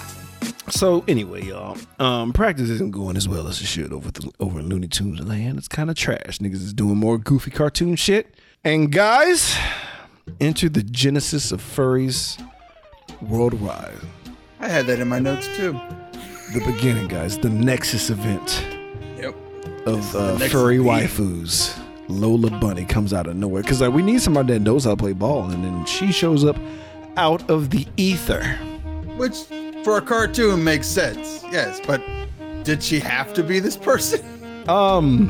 So anyway, y'all, um, practice isn't going as well as it should over the, over in Looney Tunes land. It's kind of trash. Niggas is doing more goofy cartoon shit. And guys, enter the genesis of furries worldwide. I had that in my notes too. The beginning, guys. The nexus event. Yep. Of uh, furry waifus. Lola Bunny comes out of nowhere because like we need somebody that knows how to play ball, and then she shows up out of the ether, which. For a cartoon makes sense, yes, but did she have to be this person? Um,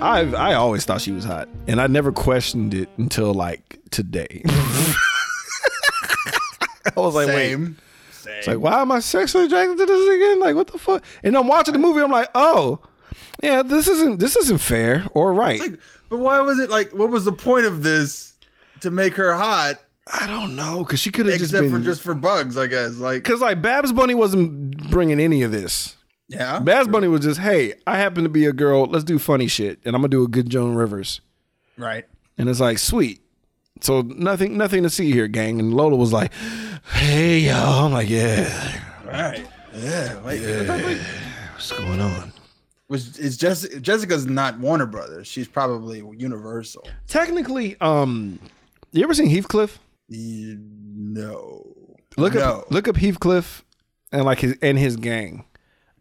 I I always thought she was hot, and I never questioned it until like today. I was like, Same. wait, Same. It's like, why am I sexually attracted to this again? Like, what the fuck? And I'm watching the movie, I'm like, oh, yeah, this isn't this isn't fair or right. Like, but why was it like? What was the point of this to make her hot? I don't know, because she could have just been... Except for just for bugs, I guess. Like, because, like, Babs Bunny wasn't bringing any of this. Yeah. Babs true. Bunny was just, hey, I happen to be a girl. Let's do funny shit, and I'm going to do a good Joan Rivers. Right. And it's like, sweet. So nothing nothing to see here, gang. And Lola was like, hey, y'all. I'm like, yeah. All right. Yeah. Wait, yeah. What's going on? Which is Jessica, Jessica's not Warner Brothers. She's probably Universal. Technically, um, you ever seen Heathcliff? No. Look no. up, look up Heathcliff, and like his and his gang.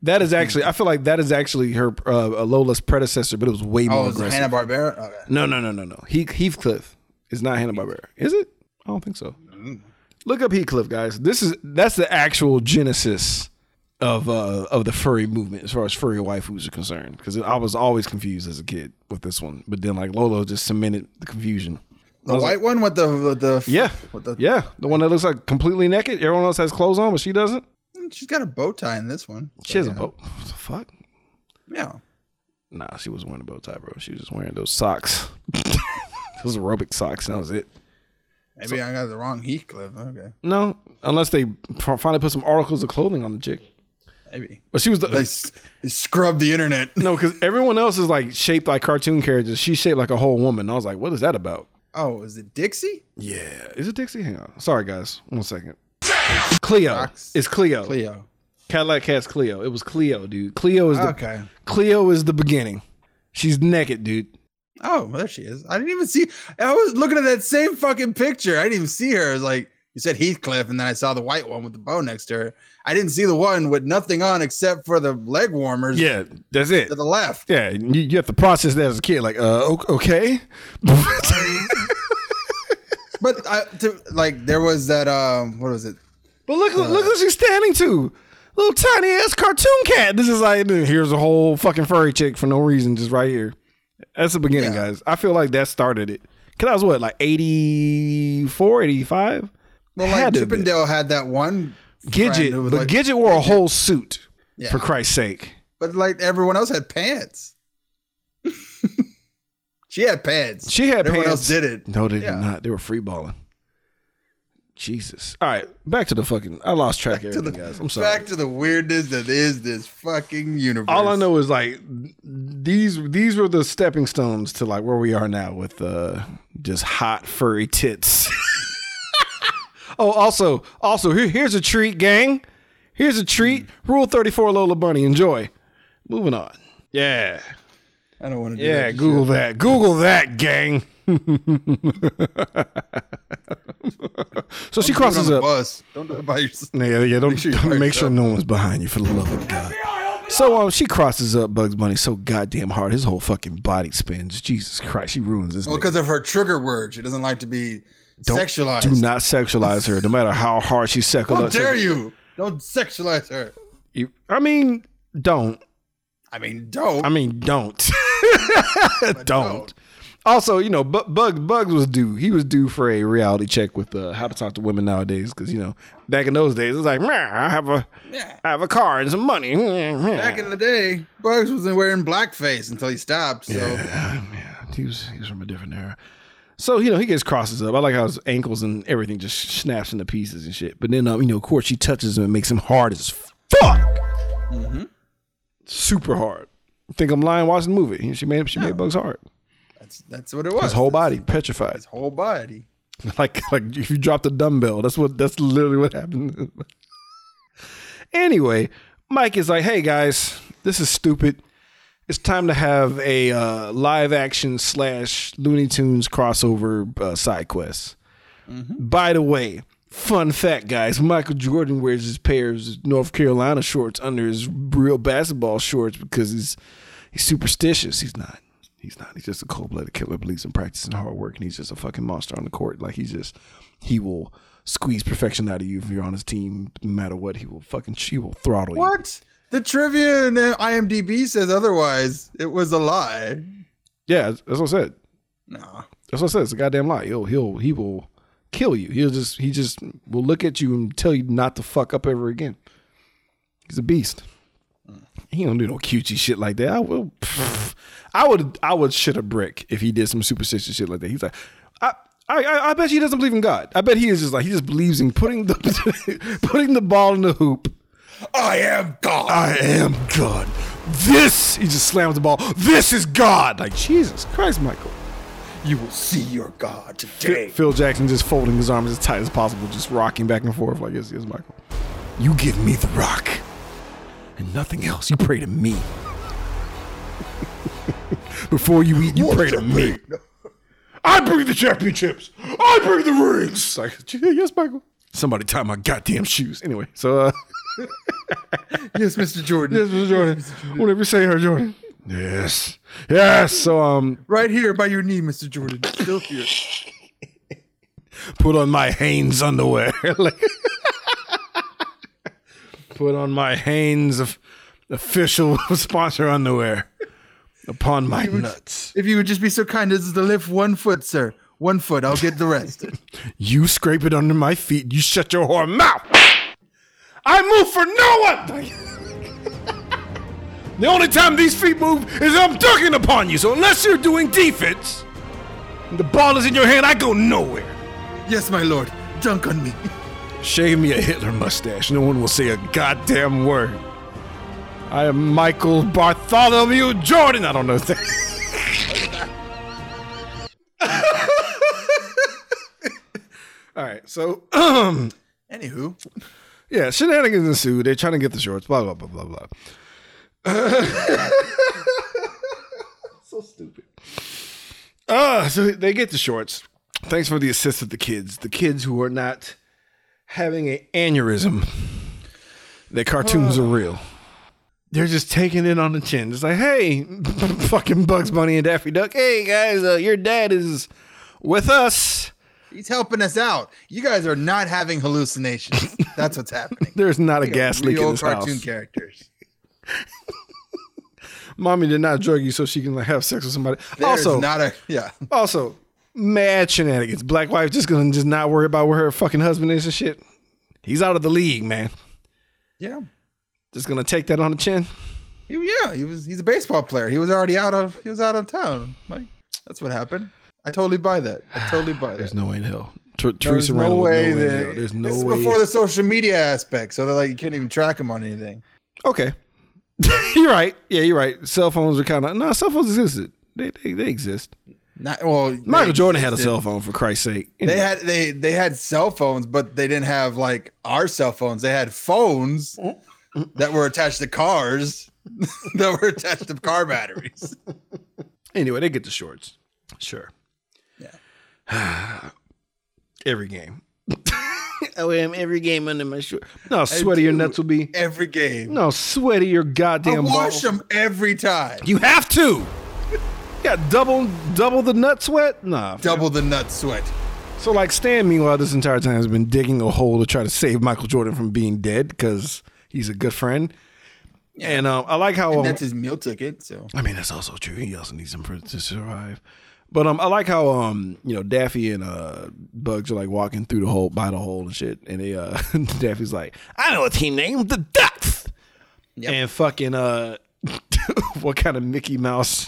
That is actually, I feel like that is actually her uh, Lola's predecessor, but it was way more oh, aggressive. Hanna-Barbera? Okay. No, no, no, no, no. He, Heathcliff is not Hanna-Barbera, is it? I don't think so. Mm. Look up Heathcliff, guys. This is that's the actual genesis of uh, of the furry movement as far as furry waifus are concerned, because I was always confused as a kid with this one, but then like Lolo just cemented the confusion. The white like, one with the with the yeah with the, yeah the one that looks like completely naked. Everyone else has clothes on, but she doesn't. She's got a bow tie in this one. She so, has yeah. a bow. What the fuck? Yeah. Nah, she wasn't wearing a bow tie, bro. She was just wearing those socks. Those aerobic socks. And that was it. Maybe so, I got the wrong Heathcliff. Okay. No, unless they finally put some articles of clothing on the chick. Maybe. But she was the, they, they scrubbed the internet. No, because everyone else is like shaped like cartoon characters. She's shaped like a whole woman. I was like, what is that about? Oh, is it Dixie? Yeah. Is it Dixie? Hang on. Sorry, guys. One second. Cleo. Fox. It's Cleo. Cleo. Cadillac Cat's Cleo. It was Cleo, dude. Cleo is the okay. Cleo is the beginning. She's naked, dude. Oh, well, there she is. I didn't even see. I was looking at that same fucking picture. I didn't even see her. It was like, you said Heathcliff, and then I saw the white one with the bow next to her. I didn't see the one with nothing on except for the leg warmers. Yeah, that's it. To the left. Yeah, you, you have to process that as a kid. Like, uh, okay. But I, to, like, there was that. Um, what was it? But look, uh, look who she's standing to. Little tiny ass cartoon cat. This is like, here's a whole fucking furry chick for no reason, just right here. That's the beginning, yeah. guys. I feel like that started it. Cause I was what, like eighty-four, eighty-five? Well, like Chippendale had that one. Gidget, who was but like, Gidget wore a whole suit, yeah. for Christ's sake. But like everyone else had pants. She had pants. She had everyone pants. Everyone else did it. No, they yeah. did not. They were freeballing. Jesus. All right, back to the fucking. I lost track of everything, the, guys. I'm sorry. Back to the weirdness that is this fucking universe. All I know is like these these were the stepping stones to like where we are now with uh, just hot furry tits. Oh, also, also here, here's a treat, gang. Here's a treat. Rule thirty-four, Lola Bunny. Enjoy. Moving on. Yeah. I don't want to do yeah, that. Yeah, Google shit. that. Google that, gang. So don't she crosses up. Bus. Don't do it by yourself. Yeah, yeah. Don't make sure, don't make sure no one's behind you, for the love of God. F B I, so um, she crosses up Bugs Bunny so goddamn hard, his whole fucking body spins. Jesus Christ, she ruins this. Well, because of her trigger word, she doesn't like to be. Don't, sexualized. Do not sexualize her, no matter how hard she sexualizes. How dare her. you? Don't sexualize her. You, I mean, don't. I mean, don't. I mean, don't. don't. don't. Also, you know, B- Bugs Bugs was due. He was due for a reality check with uh, how to talk to women nowadays. Because, you know, back in those days, it was like, I have a, yeah. I have a car and some money. Back in the day, Bugs was wearing blackface until he stopped. So. Yeah, yeah. He was, he was from a different era. So, you know, he gets crosses up. I like how his ankles and everything just snaps into pieces and shit. But then, um, you know, of course, she touches him and makes him hard as fuck. Mm-hmm. Super hard. Think I'm lying watching the movie. She made she no. made Bugs hard. That's that's what it was. His whole body, that's, petrified. His whole body. Like, like if you dropped a dumbbell. That's what. That's literally what happened. Anyway, Mike is like, hey, guys, this is stupid. It's time to have a uh, live action slash Looney Tunes crossover uh, side quest. Mm-hmm. By the way, fun fact, guys, Michael Jordan wears his pairs of North Carolina shorts under his real basketball shorts because he's he's superstitious. He's not. He's not. He's just a cold-blooded killer, believes in practice and hard work, and he's just a fucking monster on the court. Like, he's just, he will squeeze perfection out of you if you're on his team. No matter what, he will fucking, he will throttle what? you. What? The trivia in IMDb says otherwise. It was a lie. Yeah, that's what I said. Nah. That's what I said. It's a goddamn lie. He'll, he'll, he will kill you. He'll just, he just will look at you and tell you not to fuck up ever again. He's a beast. Mm. He don't do no cutesy shit like that. I will, pff, I would, I would shit a brick if he did some superstitious shit like that. He's like, I, I, I bet he doesn't believe in God. I bet he is just like, he just believes in putting the, putting the ball in the hoop. I am God. I am God. This, he just slams the ball. This is God. Like, Jesus Christ, Michael. You will see your God today. Phil Jackson just folding his arms as tight as possible, just rocking back and forth like, yes, yes, Michael. You give me the rock and nothing else. You pray to me. Before you eat, you What's pray to me. No. I bring the championships. I bring the rings. Like, yes, Michael. Somebody tie my goddamn shoes. Anyway, so. Uh, yes, Mister Jordan. Yes, Mister Jordan. Yes, Mister Jordan. Whatever you say, her Jordan. Yes. Yes. So, um. right here by your knee, Mister Jordan. Still here. Put on my Hanes underwear. Like, put on my Hanes of official sponsor underwear upon my if would, nuts. If you would just be so kind as to lift one foot, sir. One foot. I'll get the rest. You scrape it under my feet. You shut your whore mouth. I move for no one. The only time these feet move is I'm dunking upon you. So unless you're doing defense, the ball is in your hand, I go nowhere. Yes, my lord. Dunk on me. Shave me a Hitler mustache. No one will say a goddamn word. I am Michael Bartholomew Jordan. I don't know that. All right, so um, anywho, yeah, shenanigans ensued. They're trying to get the shorts. Blah blah blah blah blah. Uh, so stupid. Uh, so they get the shorts. Thanks for the assist of the kids. The kids who are not having an aneurysm. Their cartoons oh. are real. They're just taking it on the chin. It's like, hey, fucking Bugs Bunny and Daffy Duck. Hey, guys, uh, your dad is with us. He's helping us out. You guys are not having hallucinations. That's what's happening. There's not we a gas leak in this house. Cartoon characters. Mommy did not drug you so she can like have sex with somebody. There's also, not a, yeah. Also, mad shenanigans. Black wife just gonna just not worry about where her fucking husband is and shit. He's out of the league, man. Yeah, just gonna take that on the chin. Yeah, he was. He's a baseball player. He was already out of. He was out of town. Like that's what happened. I totally buy that. I totally buy that. There's no way in hell. Tr- There's no way. No that, way there's no this way. This is before the social media aspect, so they're like you can't even track him on anything. Okay, you're right. Yeah, you're right. Cell phones are kind of no. Cell phones existed. They they, they exist. Not, well, Michael Jordan had a cell phone for Christ's sake. Anyway. They had they they had cell phones, but they didn't have like our cell phones. They had phones that were attached to cars that were attached to car batteries. Anyway, they get the shorts. Sure. Yeah. Every game. Oh, I am every game under my shirt. No, sweaty your nuts will be every game. No, sweaty your goddamn balls. I wash them every time. You have to. Yeah, double double the nut sweat? Nah. Double the nut sweat. So, like, Stan, meanwhile, this entire time has been digging a hole to try to save Michael Jordan from being dead because he's a good friend. Yeah. And um, I like how... And um, that's his meal ticket, so... I mean, that's also true. He also needs him for, to survive. But um, I like how, um, you know, Daffy and uh, Bugs are, like, walking through the hole, by the hole and shit. And they, uh, Daffy's like, I know a team named the Ducks. Yep. And fucking, uh, what kind of Mickey Mouse...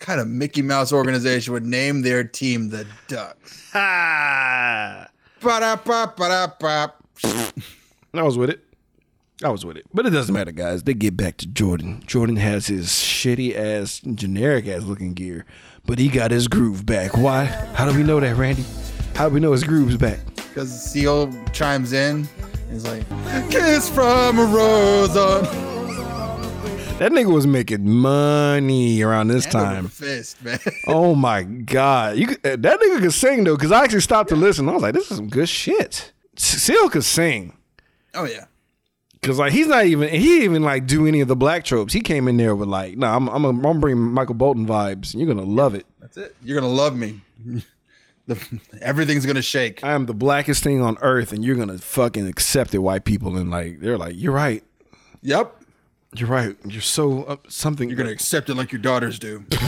kind of Mickey Mouse organization would name their team the Ducks? Ha! I was with it. I was with it. But it doesn't matter, guys. They get back to Jordan. Jordan has his shitty ass, generic ass looking gear, but he got his groove back. Why? How do we know that, Randy? How do we know his groove's back? Because Seal chimes in and is like, kiss from a rose on. That nigga was making money around this and time. Fist, man. Oh my god, you could, that nigga could sing though, because I actually stopped to listen. I was like, this is some good shit. Seal could sing. Oh yeah, because like he's not even he didn't even like do any of the black tropes. He came in there with like, no, nah, I'm I'm I'm bringing Michael Bolton vibes. You're gonna love it. That's it. You're gonna love me. The, everything's gonna shake. I am the blackest thing on earth, and you're gonna fucking accept it, white people. And like they're like, you're right. Yep. You're right. You're so up something. You're going to accept it like your daughters do. God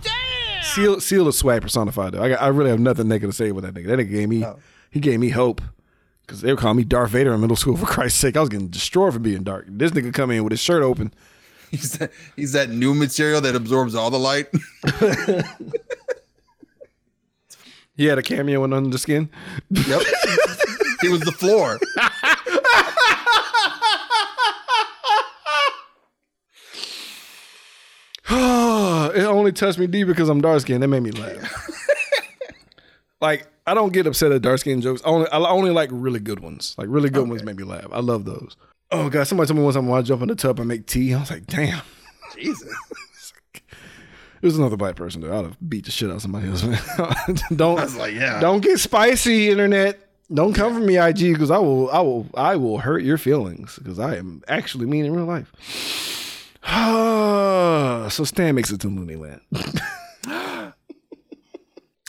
damn! Seal, Seal is swag personified, though. I, I really have nothing negative to say about that nigga. That nigga gave me, oh. he gave me hope. Because they were calling me Darth Vader in middle school, for Christ's sake. I was getting destroyed for being dark. This nigga come in with his shirt open. He's that, he's that new material that absorbs all the light. He had a cameo in Under the Skin. Yep. He was the floor. It only touched me deep because I'm dark skinned. That made me laugh. Like I don't get upset at dark skinned jokes. I only I only like really good ones. Like really good okay. ones make me laugh. I love those. Oh god, somebody told me one time when I jump in the tub I make tea. I was like, damn, Jesus. it was another black person, dude, I would have beat the shit out of somebody else, man. Don't, I was like, yeah. Don't get spicy, internet. Don't come for me, I G, because I will, I will, I will hurt your feelings, because I am actually mean in real life. So Stan makes it to Looney Land.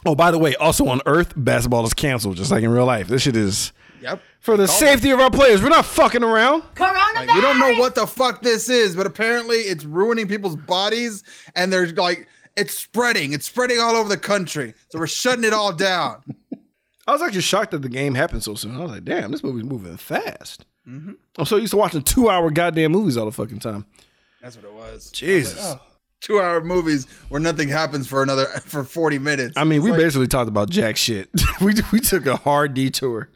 Oh, by the way, also on Earth, basketball is canceled, just like in real life. This shit is yep. for the safety it. of our players. We're not fucking around. Coronavirus. Like, we don't know what the fuck this is, but apparently it's ruining people's bodies, and they're like, it's spreading. It's spreading all over the country, so we're shutting it all down. I was actually shocked that the game happened so soon. I was like, damn, this movie's moving fast. Mm-hmm. I'm so used to watching two-hour goddamn movies all the fucking time. That's what it was. Jesus. Was like, oh. Two-hour movies where nothing happens for another for forty minutes. I mean, it's we like, basically talked about jack shit. we we took a hard detour.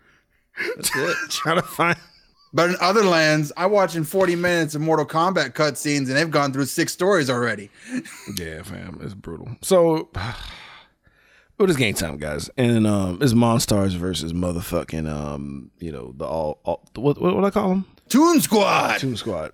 That's it. Trying to find. But in other lands, I watch in forty minutes of Mortal Kombat cutscenes, and they've gone through six stories already. Yeah, fam, it's brutal. So. Well, it's game time, guys, and um, it's Monstars versus motherfucking, um, you know, the all, all what what do I call them? Toon Squad. Toon Squad.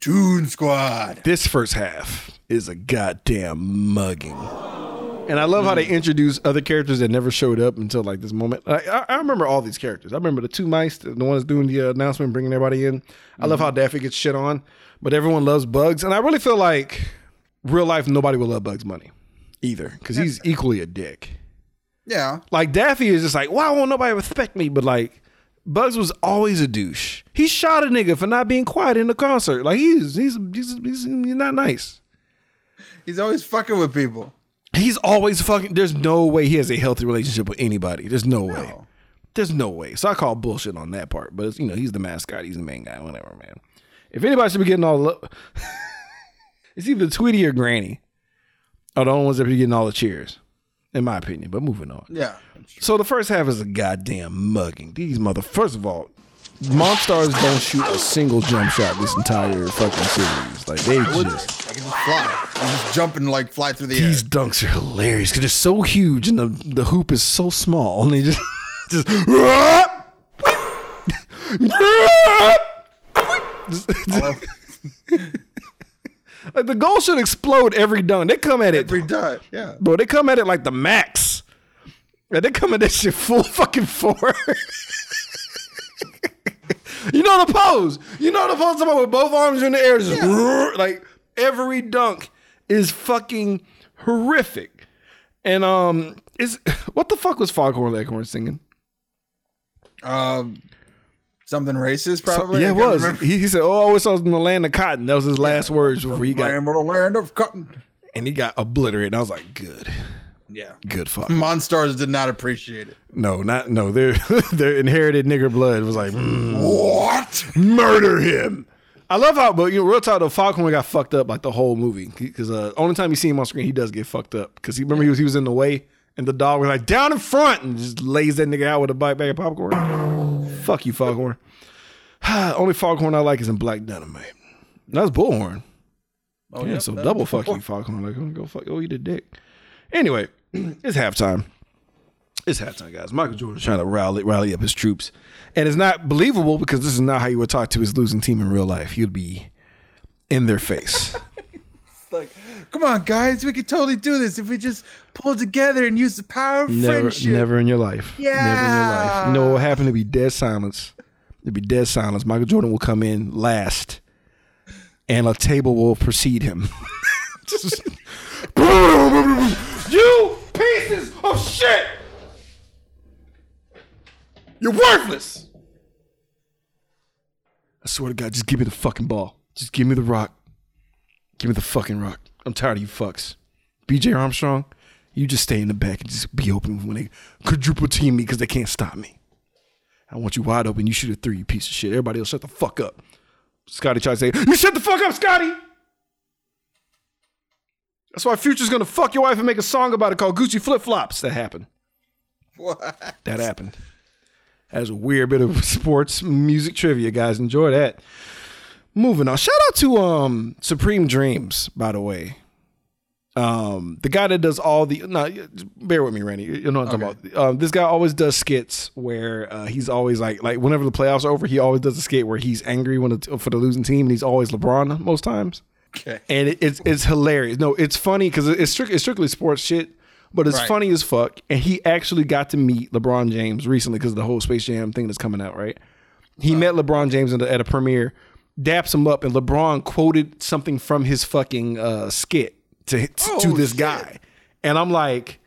Toon Squad. This first half is a goddamn mugging, and I love mm. how they introduce other characters that never showed up until like this moment. I, I, I remember all these characters. I remember the two mice, the one that's doing the uh, announcement, bringing everybody in. I mm. love how Daffy gets shit on, but everyone loves Bugs, and I really feel like real life nobody will love Bugs Bunny. Either, because he's equally a dick. Yeah. Like, Daffy is just like, why won't nobody respect me? But, like, Bugs was always a douche. He shot a nigga for not being quiet in the concert. Like, he's he's he's, he's not nice. He's always fucking with people. He's always fucking. There's no way he has a healthy relationship with anybody. There's no, no. way. There's no way. So I call bullshit on that part. But, it's, you know, he's the mascot. He's the main guy. Whatever, man. If anybody should be getting all the love, it's either Tweety or Granny. Are the only ones that are getting all the cheers, in my opinion. But moving on. Yeah. So the first half is a goddamn mugging. These mother. First of all, Monstars don't shoot a single jump shot this entire fucking series. Like they just. I can just fly. I'm just jumping like fly through the air. These dunks are hilarious because they're so huge and the, the hoop is so small and they just just. Like the goal should explode every dunk. They come at it every dunk, yeah, bro. They come at it like the max. Like they come at that shit full fucking forward. You know the pose. You know the pose. Someone with both arms in the air, just yeah. like every dunk is fucking horrific. And um, is what the fuck was Foghorn Leghorn singing? Um. Something racist, probably. So, yeah, it was. He, he said, "Oh, I always was in the land of cotton." That was his last yeah. words before he got land of the land of cotton, and he got obliterated. I was like, "Good, yeah, good fuck." Monstars did not appreciate it. No, not no. Their their inherited nigger blood was like, mm, "What? Murder him!" I love how, but you know, real talk, the Falcon got fucked up like the whole movie because uh, only time you see him on screen, he does get fucked up because he remember he was he was in the way, and the dog was like down in front and just lays that nigga out with a bite bag of popcorn. Fuck you, Foghorn. Only Foghorn I like is in Black Dynamite. That's Bullhorn. Oh yeah, yep, so double fuck Bullhorn. You, Foghorn. Like, I'm gonna go fuck. Oh, you the dick. Anyway, it's halftime. It's halftime, guys. Michael Jordan's trying to rally rally up his troops, and it's not believable because this is not how you would talk to his losing team in real life. You'd be in their face. Like, come on, guys, we could totally do this if we just pull together and use the power of never, friendship. Never in your life. Yeah. Never in your life. You know what will happen? It'll be dead silence. It'll be dead silence. Michael Jordan will come in last, and a table will precede him. Just, you pieces of shit! You're worthless! I swear to God, just give me the fucking ball. Just give me the rock. Give me the fucking rock. I'm tired of you fucks. B J Armstrong, you just stay in the back and just be open when they quadruple team me because they can't stop me. I want you wide open. You shoot a three, you piece of shit. Everybody else shut the fuck up. Scotty tried to say, you shut the fuck up, Scotty. That's why Future's going to fuck your wife and make a song about it called Gucci Flip Flops. That happened. What? That happened. That is a weird bit of sports music trivia, guys. Enjoy that. Moving on. Shout out to um Supreme Dreams, by the way. Um, the guy that does all the no, bear with me, Randy. You know what I'm okay. talking about. Um, this guy always does skits where uh, he's always like like whenever the playoffs are over, he always does a skit where he's angry when it, for the losing team, and he's always LeBron most times. Okay. And it, it's it's hilarious. No, it's funny because it's, strict, it's strictly sports shit, but it's right. funny as fuck. And he actually got to meet LeBron James recently because of the whole Space Jam thing that's coming out, right? He uh, met LeBron James at a, at a premiere, daps him up, and LeBron quoted something from his fucking uh, skit to, to, oh, to this shit. guy. And I'm like,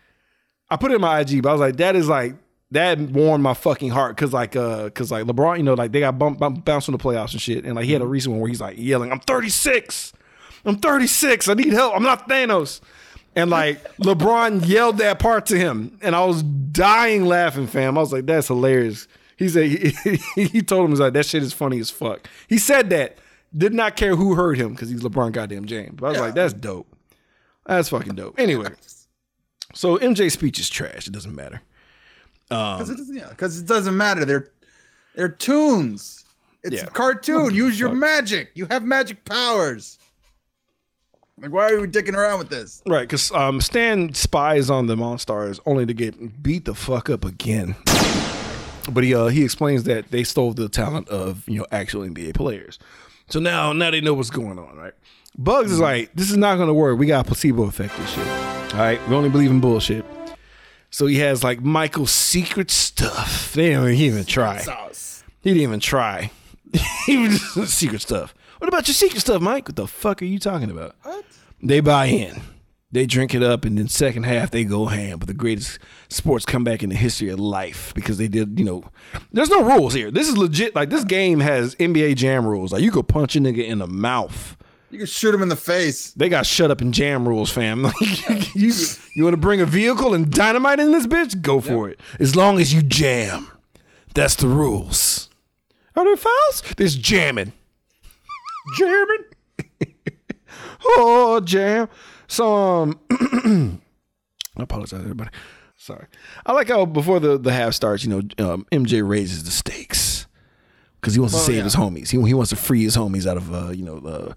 I put it in my I G, but I was like, that is like, that warmed my fucking heart because like uh, cause like LeBron, you know, like they got bumped, bumped, bounced from the playoffs and shit. And like he had a recent one where he's like yelling, I'm thirty-six. I'm thirty-six. I need help. I'm not Thanos. And like LeBron yelled that part to him. And I was dying laughing, fam. I was like, that's hilarious. He said, he, he told him, he's like, that shit is funny as fuck. He said that. Did not care who heard him because he's LeBron goddamn James. But I was yeah. like, that's dope. That's fucking dope. Anyway, so M J's speech is trash. It doesn't matter. Because um, it, yeah, it doesn't matter. They're they're tunes. It's yeah. a cartoon. Use your magic. You have magic powers. Like, why are we dicking around with this? Right, because um, Stan spies on the Monstars only to get beat the fuck up again. But he uh, he explains that they stole the talent of, you know, actual N B A players. So now now they know what's going on, right? Bugs mm-hmm. is like, this is not going to work. We got a placebo effect and shit. All right, we only believe in bullshit. So he has like Michael's secret stuff. They didn't even try. Sauce. He didn't even try. He was just secret stuff. What about your secret stuff, Mike? What the fuck are you talking about? What? They buy in. They drink it up, and then second half they go ham with the greatest sports comeback in the history of life because they did, you know. There's no rules here. This is legit. Like this game has N B A Jam rules. Like you could punch a nigga in the mouth. You can shoot him in the face. They got shut up and jam rules, fam. Like you, you want to bring a vehicle and dynamite in this bitch? Go for yep. it. As long as you jam, that's the rules. Are there fouls? There's jamming, jamming. Oh, jam. So, um, I apologize, everybody. Sorry. I like how before the, the half starts, you know, um, M J raises the stakes because he wants well, to save yeah. his homies. He he wants to free his homies out of uh, you know the. Uh,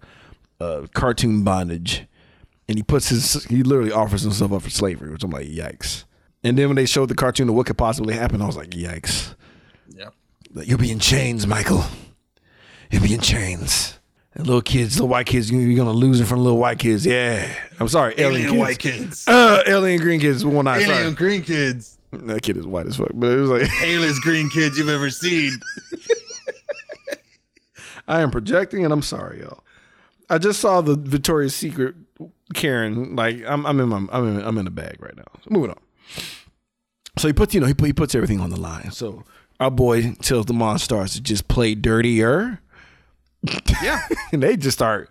Uh, cartoon bondage, and he puts his he literally offers himself up for slavery, which I'm like, yikes. And then when they showed the cartoon of what could possibly happen, I was like, yikes. Yeah, like, you'll be in chains, Michael. You'll be in chains. And little kids, little white kids, you're gonna lose in front of little white kids. Yeah, I'm sorry, alien, alien kids. white kids. Uh, alien green kids. One eye. Alien sorry. green kids. That kid is white as fuck, but it was like aliens green kids you've ever seen. I am projecting, and I'm sorry, y'all. I just saw the Victoria's Secret Karen. Like I'm, I'm in my, I'm in, I'm in the bag right now. So moving on. So he puts, you know, he, put, he puts everything on the line. So our boy tells the Monstars to just play dirtier. Yeah, and they just start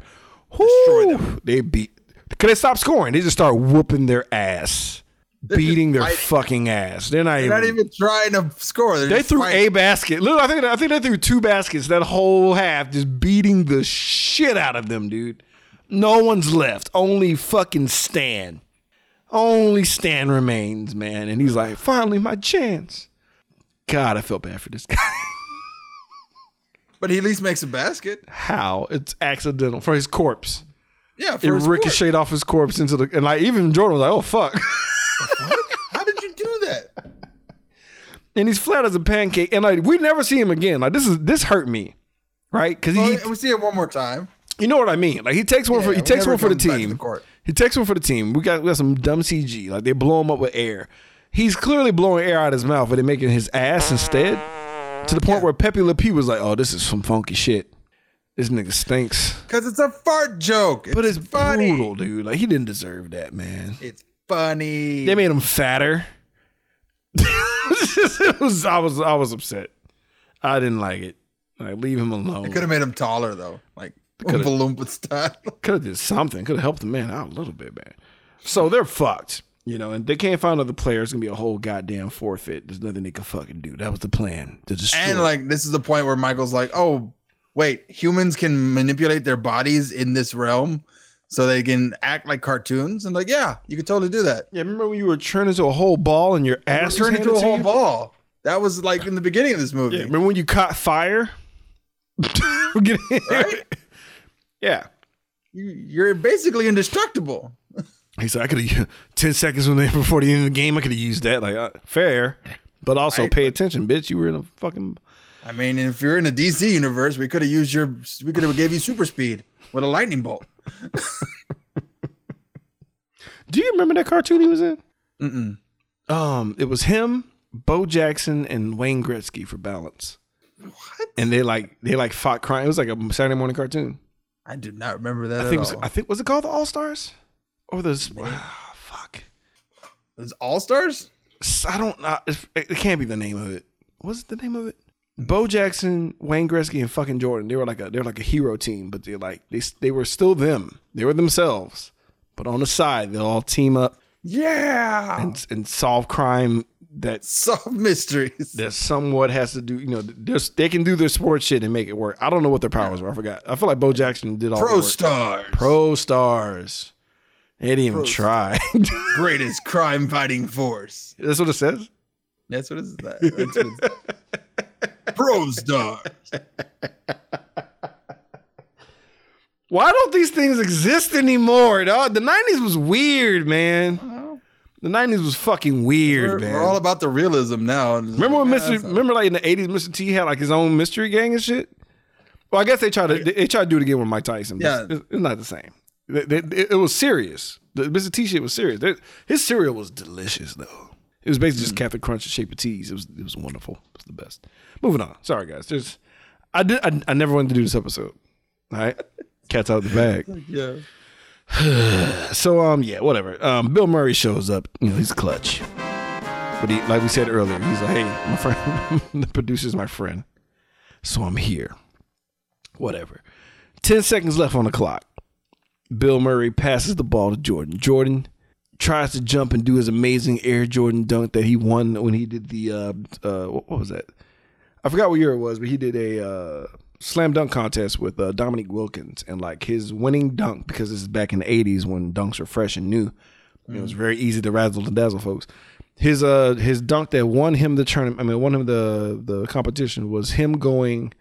destroy whoo, them. They beat. Cause they stop scoring. They just start whooping their ass, they're beating their fucking ass. They're not they're even. Not even trying to score. They're they just threw fighting. a basket. Look, I think I think they threw two baskets that whole half, just beating the shit. Shit out of them, dude. No one's left. Only fucking Stan. Only Stan remains, man. And he's like, finally, my chance. God, I felt bad for this guy. But he at least makes a basket. How? It's accidental for his corpse. Yeah, for it his ricocheted corpse. off his corpse into the and like even Jordan was like, oh fuck. What? How did you do that? And he's flat as a pancake. And like we never see him again. Like this is this hurt me. Right, because well, we see it one more time. You know what I mean? Like he takes one yeah, for he takes one for the team. The he takes one for the team. We got we got some dumb C G. Like they blow him up with air. He's clearly blowing air out of his mouth, but they're making his ass instead. To the point yeah. where Pepe Le Pew was like, "Oh, this is some funky shit. This nigga stinks." Because it's a fart joke. It's but it's funny. Brutal, dude. Like he didn't deserve that, man. It's funny. They made him fatter. it was, I was I was upset. I didn't like it. Like, leave him alone. It could have made him taller, though. Like, Oompa Loompa style. Could have did something. Could have helped the man out a little bit, man. So they're fucked, you know, and they can't find other players. It's going to be a whole goddamn forfeit. There's nothing they can fucking do. That was the plan. To destroy. And, like, this is the point where Michael's like, oh, wait, humans can manipulate their bodies in this realm so they can act like cartoons? And, like, yeah, you could totally do that. Yeah, remember when you were turned into a whole ball and your ass turned into a whole you? ball? That was, like, in the beginning of this movie. Yeah, remember when you caught fire? Right? Yeah, you, you're basically indestructible. He said, "I could have ten seconds when they, before the end of the game. I could have used that. Like uh, fair, but also right. pay attention, bitch. You were in a fucking I mean, if you're in a D C universe, we could have used your, we could have gave you super speed with a lightning bolt. Do you remember that cartoon he was in? Mm-mm. Um, it was him, Bo Jackson, and Wayne Gretzky for balance. What? And they like they like fought crime. It was like a Saturday morning cartoon. I did not remember that. I think at was, all. I think was it called the All Stars or those? Oh, fuck, it was All Stars. I don't know. It can't be the name of it. What's the name of it? Bo Jackson, Wayne Gretzky, and fucking Jordan. They were like a they were like a hero team, but they like they they were still them. They were themselves, but on the side, they'll all team up. Yeah, and, and solve crime that solve mysteries that somewhat has to do. You know, they can do their sports shit and make it work. I don't know what their powers were. I forgot. I feel like Bo Jackson did all Pro the work. Stars. Pro Stars. They didn't even Pro try. Greatest crime fighting force. That's what it says. That's what it is. That's what it's Pro Stars. Why don't these things exist anymore, dog? The nineties was weird, man. The nineties was fucking weird, we're, man. We're all about the realism now. Remember when Mister Awesome. Remember like in the eighties, Mister T had like his own mystery gang and shit? Well, I guess they tried to they tried to do it again with Mike Tyson. But yeah. It's, it's not the same. They, they, it was serious. The Mister T shit was serious. They, his cereal was delicious, though. It was basically mm. just Captain Crunch and Shape of Teas. It was it was wonderful. It was the best. Moving on. Sorry, guys. There's, I did. I, I never wanted to do this episode. All right? Cat's out of the bag. Yeah. So um yeah, whatever. Um Bill Murray shows up, you know, he's clutch. But he, like we said earlier, he's like, hey, my friend, the producer's my friend. So I'm here. Whatever. Ten seconds left on the clock. Bill Murray passes the ball to Jordan. Jordan tries to jump and do his amazing Air Jordan dunk that he won when he did the uh uh what was that? I forgot what year it was, but he did a uh slam dunk contest with uh, Dominique Wilkins, and like his winning dunk, because this is back in the eighties when dunks were fresh and new. Mm. It was very easy to razzle and dazzle folks. His uh his dunk that won him the tournament, I mean won him the the competition, was him going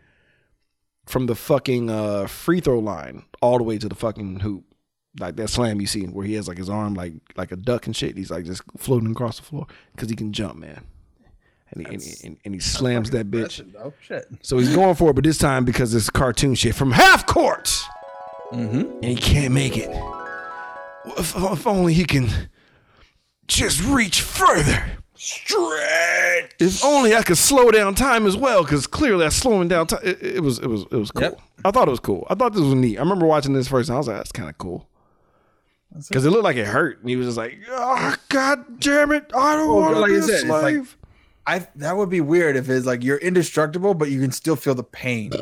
from the fucking uh, free throw line all the way to the fucking hoop, like that slam you see where he has like his arm like like a duck and shit. He's like just floating across the floor because he can jump, man. And he, and, he, and he slams that bitch. Oh, shit. So he's going for it, but this time because it's cartoon shit from half court. Mm-hmm. And he can't make it. If, if only he can just reach further. Stretch. If only I could slow down time as well, because clearly I slowing down time. It, it was it was it was cool. Yep. I thought it was cool. I thought this was neat. I remember watching this first and I was like, that's kind of cool. Because it. it looked like it hurt. And he was just like, oh, God damn it. I don't well, want to like be a said, slave. I, that would be weird if it's like you're indestructible, but you can still feel the pain.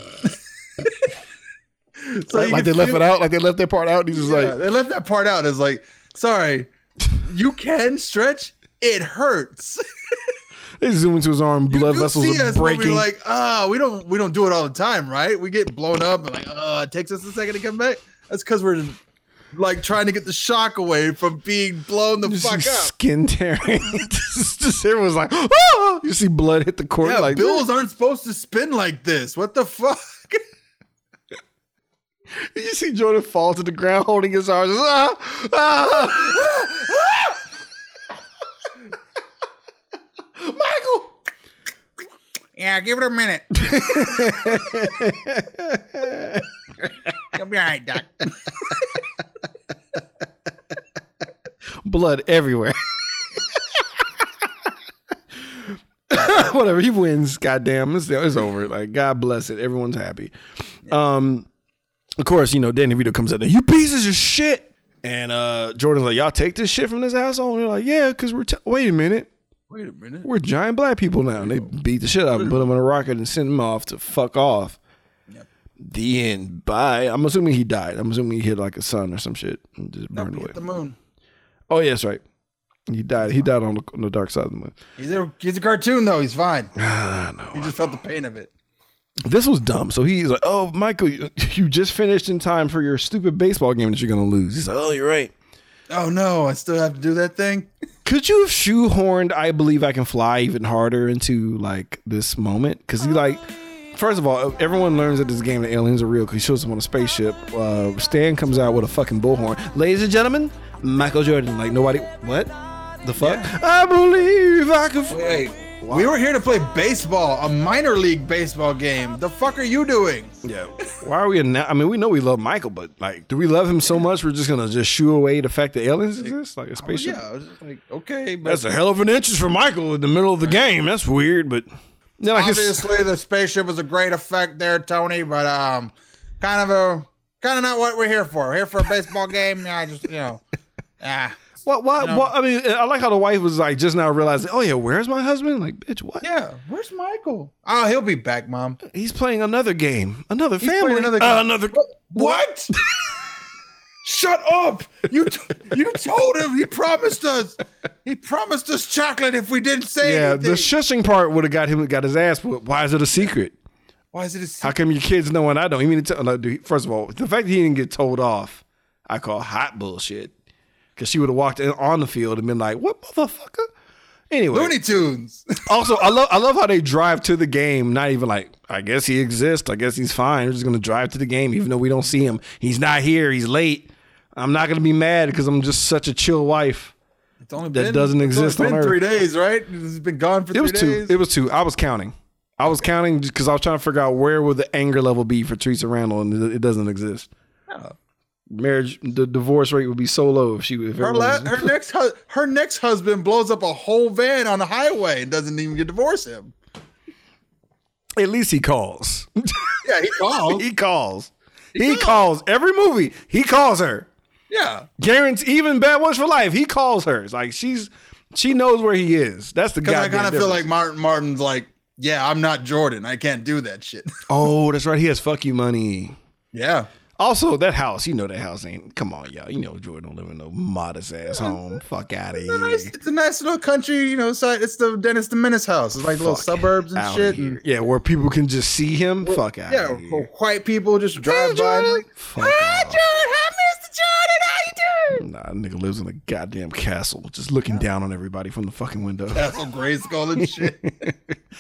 So like they left it out, like they left that part out. And he's just yeah, like, they left that part out. It's like, sorry, you can stretch. It hurts. They zoom into his arm, blood vessels are breaking. Like, ah, oh, we don't, we don't do it all the time, right? We get blown up, and like, oh, it takes us a second to come back. That's because we're like trying to get the shock away from being blown the just fuck up. Skin tearing. just, just, everyone's like, oh! You see blood hit the court. Yeah, like, bills aren't supposed to spin like this. What the fuck? You see Jordan fall to the ground holding his arms. Ah, ah, ah. Michael! Yeah, give it a minute. You'll be all right, Doc. Blood everywhere. Whatever, he wins. Goddamn, it's, it's over. Like, God bless it. Everyone's happy. Um, of course, you know, Danny Vito comes out there. You pieces of shit. And uh, Jordan's like, y'all take this shit from this asshole. And they're like, yeah, because we're. T- Wait a minute. Wait a minute. We're giant black people now. And they beat the shit out of him, put him on a rocket, and send him off to fuck off. Yep. The end. Bye. I'm assuming he died. I'm assuming he hit like a sun or some shit and just no, burned away. Hit the moon. Oh yeah, that's right. He died. He died on the, on the dark side of the moon. He's a he's a cartoon though. He's fine. Ah, no, he just felt the pain of it. This was dumb. So he's like, "Oh, Michael, you, you just finished in time for your stupid baseball game that you're gonna lose." He's like, "Oh, you're right." Oh no, I still have to do that thing. Could you have shoehorned "I Believe I Can Fly" even harder into like this moment? Because he like, first of all, everyone learns at this game that aliens are real because he shows them on a spaceship. Uh, Stan comes out with a fucking bullhorn. Ladies and gentlemen, Michael Jordan. Like nobody. What the fuck? Yeah. I believe I can fly. Wait, Wow. We were here to play baseball, a minor league baseball game. The fuck are you doing? Yeah. Why are we? Anna- I mean, we know we love Michael, but like, do we love him so much we're just gonna just shoo away the fact that aliens exist, like a spaceship? Oh, yeah. I was just like, okay, but that's a hell of an interest for Michael in the middle of the game. That's weird, but yeah, like obviously the spaceship was a great effect there, Tony. But um, kind of a kind of not what we're here for. We're here for a baseball game. Yeah, I just you know, ah. What? Why? No. What? I mean, I like how the wife was like just now realizing. Oh yeah, where's my husband? Like, bitch, what? Yeah, where's Michael? Oh, he'll be back, Mom. He's playing another game, another He's family, another uh, another. What? what? Shut up! You t- you told him. You promised us. He promised us chocolate if we didn't say yeah, anything. Yeah, the shushing part would have got him. Got his ass whipped. Why is it a secret? Why is it a secret? How come your kids know and I don't? Even tell. Like, dude, first of all, the fact that he didn't get told off, I call hot bullshit. Because she would have walked in on the field and been like, what motherfucker? Anyway. Looney Tunes. Also, I love I love how they drive to the game, not even like, I guess he exists. I guess he's fine. We're just going to drive to the game, even though we don't see him. He's not here. He's late. I'm not going to be mad because I'm just such a chill wife it's only that been, doesn't exist it's only on Earth. It's been three days, right? It's been gone for it three was two. days. It was two. I was counting. I was counting because I was trying to figure out where would the anger level be for Teresa Randall, and it doesn't exist. Oh. Marriage, the divorce rate would be so low if she if her la- her next hu- her next husband blows up a whole van on the highway and doesn't even get divorced him. At least he calls. Yeah, he calls. he calls. He, he calls. calls every movie. He calls her. Yeah, guarantee even Bad Ones for Life. He calls her. It's like she's she knows where he is. That's the guy. I kind of feel like Martin Martin's like, yeah, I'm not Jordan. I can't do that shit. Oh, that's right. He has fuck you money. Yeah. Also, that house, you know that house ain't, come on, y'all. You know Jordan don't live in no modest-ass home. Fuck out of here. Nice, it's a nice little country, you know, so it's the Dennis the Menace house. It's like fuck little suburbs and shit. And, yeah, where people can just see him. Well, fuck out yeah, of here. Yeah, white people just drive hey, by. Like, fuck Hi, Jordan. Hi, Mister Jordan. How you doing? Nah, nigga lives in a goddamn castle, just looking yeah. down on everybody from the fucking window. Castle Grayskull and shit.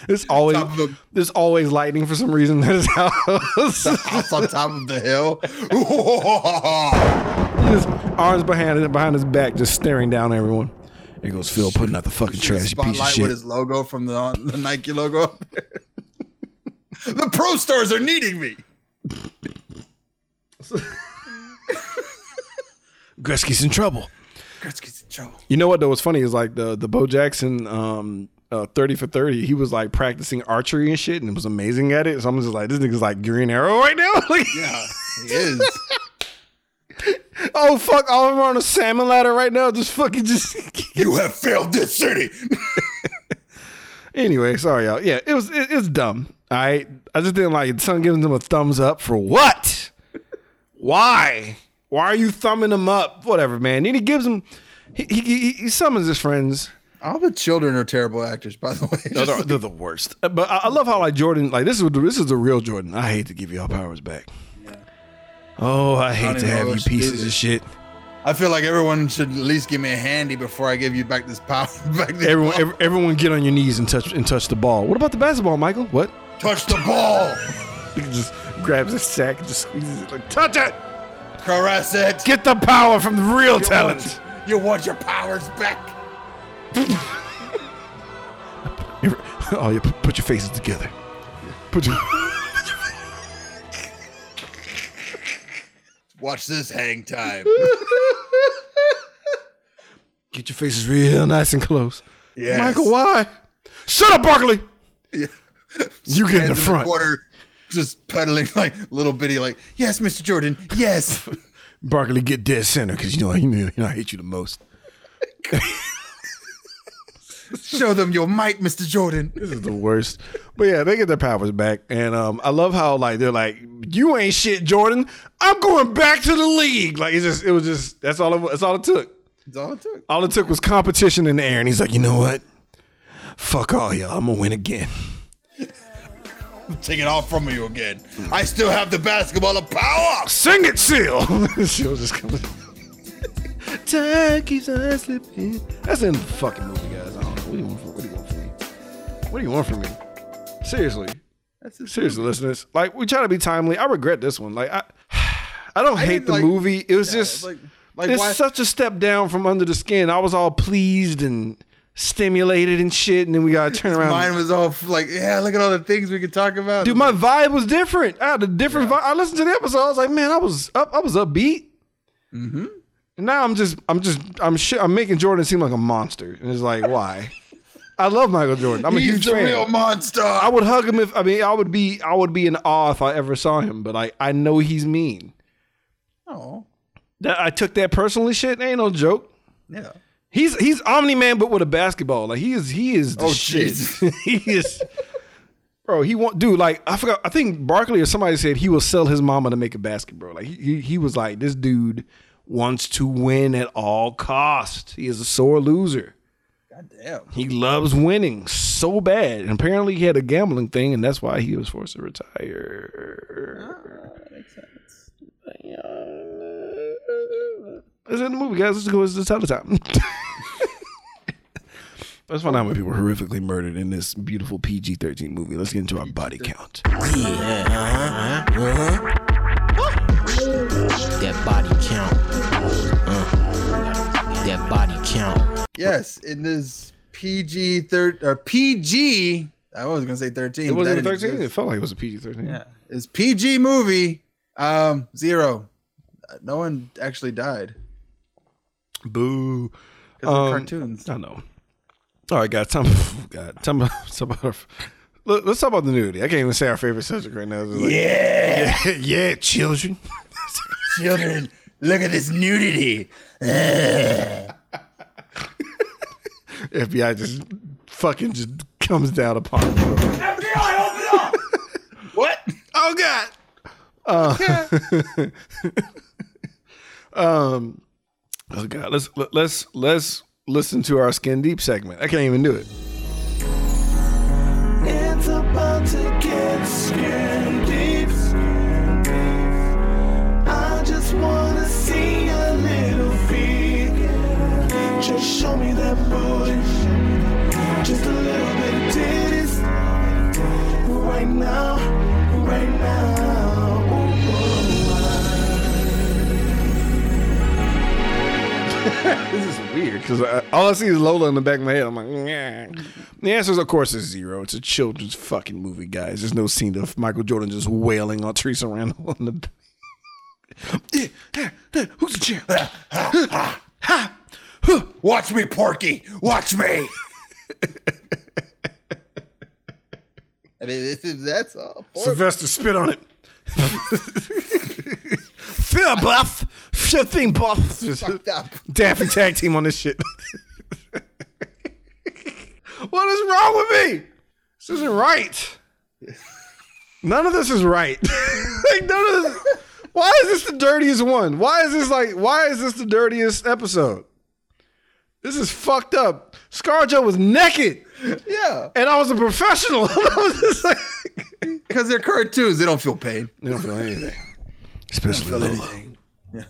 It's always, the- there's always lightning for some reason in his house. The house on top of the hill. Just arms behind it, behind his back, just staring down at everyone. There goes Phil putting out the fucking trash. Spotlight piece of shit with his logo from the, the Nike logo up there. The Pro Stars are needing me. Gretzky's in trouble. Gretzky's in trouble. You know what though? What's funny is like the the Bo Jackson um, uh, thirty for thirty. He was like practicing archery and shit, and was amazing at it. So I'm just like, this nigga's like Green Arrow right now. Like, yeah. He is. Oh fuck! All of them are on a salmon ladder right now. Just fucking just. You have failed this city. Anyway, sorry y'all. Yeah, it was it, it's dumb. I I just didn't like it. Someone giving them a thumbs up for what? Why? Why are you thumbing them up? Whatever, man. Then he gives them. He he, he he summons his friends. All the children are terrible actors, by the way. No, they're, they're the worst. But I, I love how like Jordan. Like this is this is the real Jordan. I hate to give y'all powers back. Oh, I hate I to have you pieces of shit. I feel like everyone should at least give me a handy before I give you back this power. Back this everyone, every, everyone, get on your knees and touch and touch the ball. What about the basketball, Michael? What? Touch the ball. He just grabs a sack and just squeezes it. Like, touch it. Caress it. Get the power from the real you talent. Want, you want your powers back. Oh, yeah. Put your faces together. Put your. Watch this hang time. Get your faces real nice and close. Yes. Michael, why? Shut up, Barkley. Yeah. You get in the front. In the water, just pedaling like little bitty like, yes, Mister Jordan, yes. Barkley, get dead center because you know, you know, you know I hate you the most. Show them your mic, Mister Jordan. This is the worst. But yeah, they get their powers back. And um, I love how like they're like, you ain't shit, Jordan. I'm going back to the league. Like it's just it was just that's all it that's all it took. That's all it took. All it took was competition in the air. And he's like, you know what? Fuck all y'all. I'm gonna win again. Take it all from you again. I still have the basketball of power. Sing it, Seal. Seal just coming. Time keeps on slipping. That's in the fucking movie, guys. I don't know. What do you want from, what do you want from me? What do you want from me? Seriously. That's Seriously, movie. Listeners. Like, we try to be timely. I regret this one. Like, I I don't I hate the like, movie. It was yeah, just, like, like it's why? Such a step down from Under the Skin. I was all pleased and stimulated and shit, and then we gotta turn around. Mine was all like, yeah, look at all the things we could talk about. Dude, my vibe was different. I had a different yeah. vibe. I listened to the episode. I was like, man, I was up. I was upbeat. Mm-hmm. And now I'm just, I'm just, I'm shit. I'm making Jordan seem like a monster, and it's like, why? I love Michael Jordan. I'm He's a huge the fan. Real monster. I would hug him if I mean I would be I would be in awe if I ever saw him, but I, I know he's mean. Oh. That I took that personally shit. Ain't no joke. Yeah. He's he's Omni-Man but with a basketball. Like he is he is the oh, shit. he is Bro, he want dude, like I forgot I think Barkley or somebody said he will sell his mama to make a basket, bro. Like he he was like, this dude wants to win at all costs. He is a sore loser. Damn. He loves winning so bad. And apparently he had a gambling thing, and that's why he was forced to retire. Oh, that makes sense. It's in the movie, guys. Let's go. It's the teletype. Let's find out when people were horrifically murdered in this beautiful P G thirteen movie. Let's get into our body count. Yeah. Uh-huh. Uh-huh. That body count. Uh-huh. That body count. Yes, in this P G thirteen or P G, I was gonna say thirteen. It wasn't thirteen. Exist. It felt like it was a P G thirteen. Yeah, it's P G movie. Um, zero. No one actually died. Boo. Because um, of cartoons. I know. All right, guys. Time. God, time about. Our, look, let's talk about the nudity. I can't even say our favorite subject right now. Like, yeah. yeah, yeah, children. Children, look at this nudity. F B I just fucking just comes down upon me. F B I, open up! What? Oh, God. Uh, um, oh, God. Let's let's let's listen to our Skin Deep segment. I can't even do it. It's about to get skin deep. I just want to see a little feet. Just show me that boy, just a little bit of titties, right now, right now, oh boy. This is weird, because all I see is Lola in the back of my head, I'm like, nyeh. The answer is, of course, is zero. It's a children's fucking movie, guys. There's no scene of Michael Jordan just wailing on Teresa Randall on the... Who's the champ? Ha! Ha! Watch me, Porky. Watch me. I mean, that's all. Porky. Sylvester spit on it. Fair buff. Sure thing, buff. Fucked up. Daffy tag team on this shit. What is wrong with me? This isn't right. None of this is right. Like none of this. Why is this the dirtiest one? Why is this like? Why is this the dirtiest episode? This is fucked up. ScarJo was naked. Yeah. And I was a professional. I was just like... Because they're cartoons. They don't feel pain. They don't feel anything. Especially Lola. Anything. Yeah.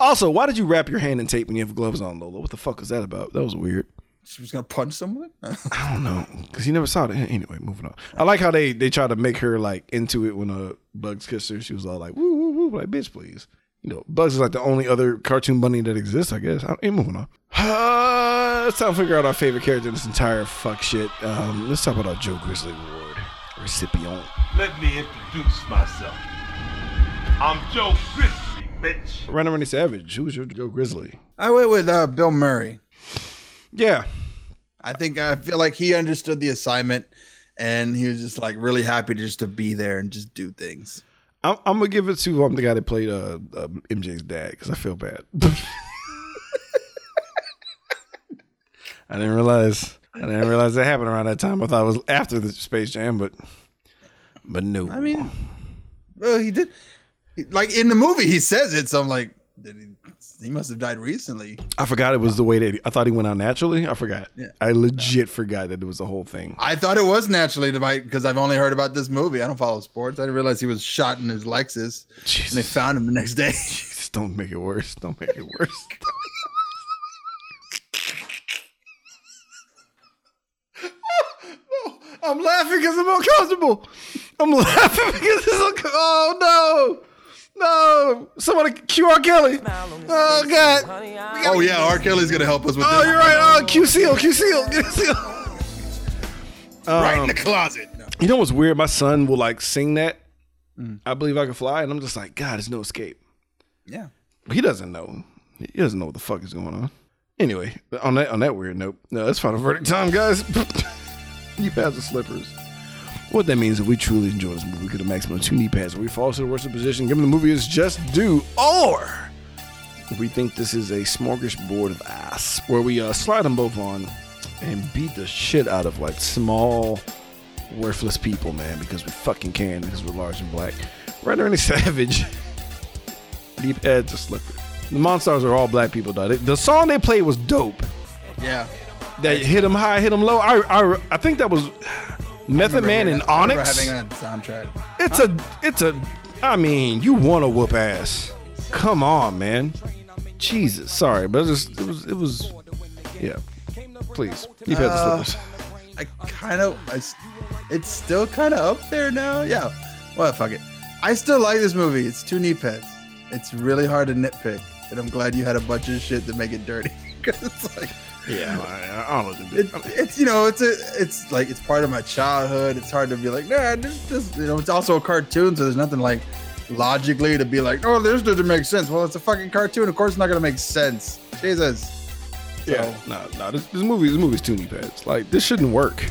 Also, why did you wrap your hand in tape when you have gloves on, Lola? What the fuck was that about? That was weird. She was going to punch someone? I don't know. Because you never saw it. Anyway, moving on. I like how they, they try to make her like into it when uh, Bugs kissed her. She was all like, woo, woo, woo. Like, bitch, please. You know, Bugs is like the only other cartoon bunny that exists, I guess. I ain't moving on. Uh, let's try to figure out our favorite character in this entire fuck shit. Um, let's talk about our Joe Grizzly Award recipient. Let me introduce myself. I'm Joe Grizzly, bitch. Randy Randy Savage. Who's your Joe Grizzly? I went with uh, Bill Murray. Yeah. I think I feel like he understood the assignment, and he was just like really happy just to be there and just do things. I'm, I'm gonna give it to um, the guy that played uh, uh, M J's dad because I feel bad. I didn't realize I didn't realize that happened around that time. I thought it was after the Space Jam, but but no. I mean, well, he did. Like in the movie, he says it, so I'm like, did he, he must have died recently. I forgot it was the way that he, I thought he went out naturally. I forgot. Yeah. I legit yeah. forgot that it was the whole thing. I thought it was naturally because I've only heard about this movie. I don't follow sports. I didn't realize he was shot in his Lexus, Jesus. And they found him the next day. Jesus, don't make it worse. Don't make it worse. No, I'm laughing because I'm uncomfortable. I'm laughing because it's like, oh no. No, somebody cue R. Kelly. Oh, God. Oh, yeah, R. Kelly's going to help us with oh, this. Oh, you're right. Oh, Q Seal, Q Seal. Q Seal. Um, right in the closet. No. You know what's weird? My son will, like, sing that. Mm. I Believe I Can Fly. And I'm just like, God, there's no escape. Yeah. He doesn't know. He doesn't know what the fuck is going on. Anyway, on that on that weird note, no, that's final verdict time, guys. Knee pads or slippers. What that means is we truly enjoy this movie. We could have maximum two knee pads. If we fall to the worst position, given the movie is just due, or if we think this is a smorgasbord of ass, where we uh, slide them both on and beat the shit out of like small, worthless people, man, because we fucking can, because we're large and black. Rather any savage. Knee pads or slippers. The Monstars are all black people, though. The song they played was dope. Yeah. That hit them high, hit them low. I I, I think that was Method Man and Onyx. I remember having that soundtrack. It's huh? a, it's a, I mean, you want to whoop ass. Come on, man. Jesus, sorry, but it, just, it was, it was, yeah. Please, keep uh, at the slippers. I kind of, I, it's still kind of up there now. Yeah. Well, fuck it. I still like this movie. It's two knee pads. It's really hard to nitpick. And I'm glad you had a bunch of shit to make it dirty. Because it's like, yeah, I, I don't know. It, it's you know, it's a, it's like it's part of my childhood. It's hard to be like, nah, this, this, you know. It's also a cartoon, so there's nothing like logically to be like, oh, this doesn't make sense. Well, it's a fucking cartoon. Of course, it's not gonna make sense. Jesus. So, yeah. No, no. This, this movie, this movie's two knee pads. Like this shouldn't work.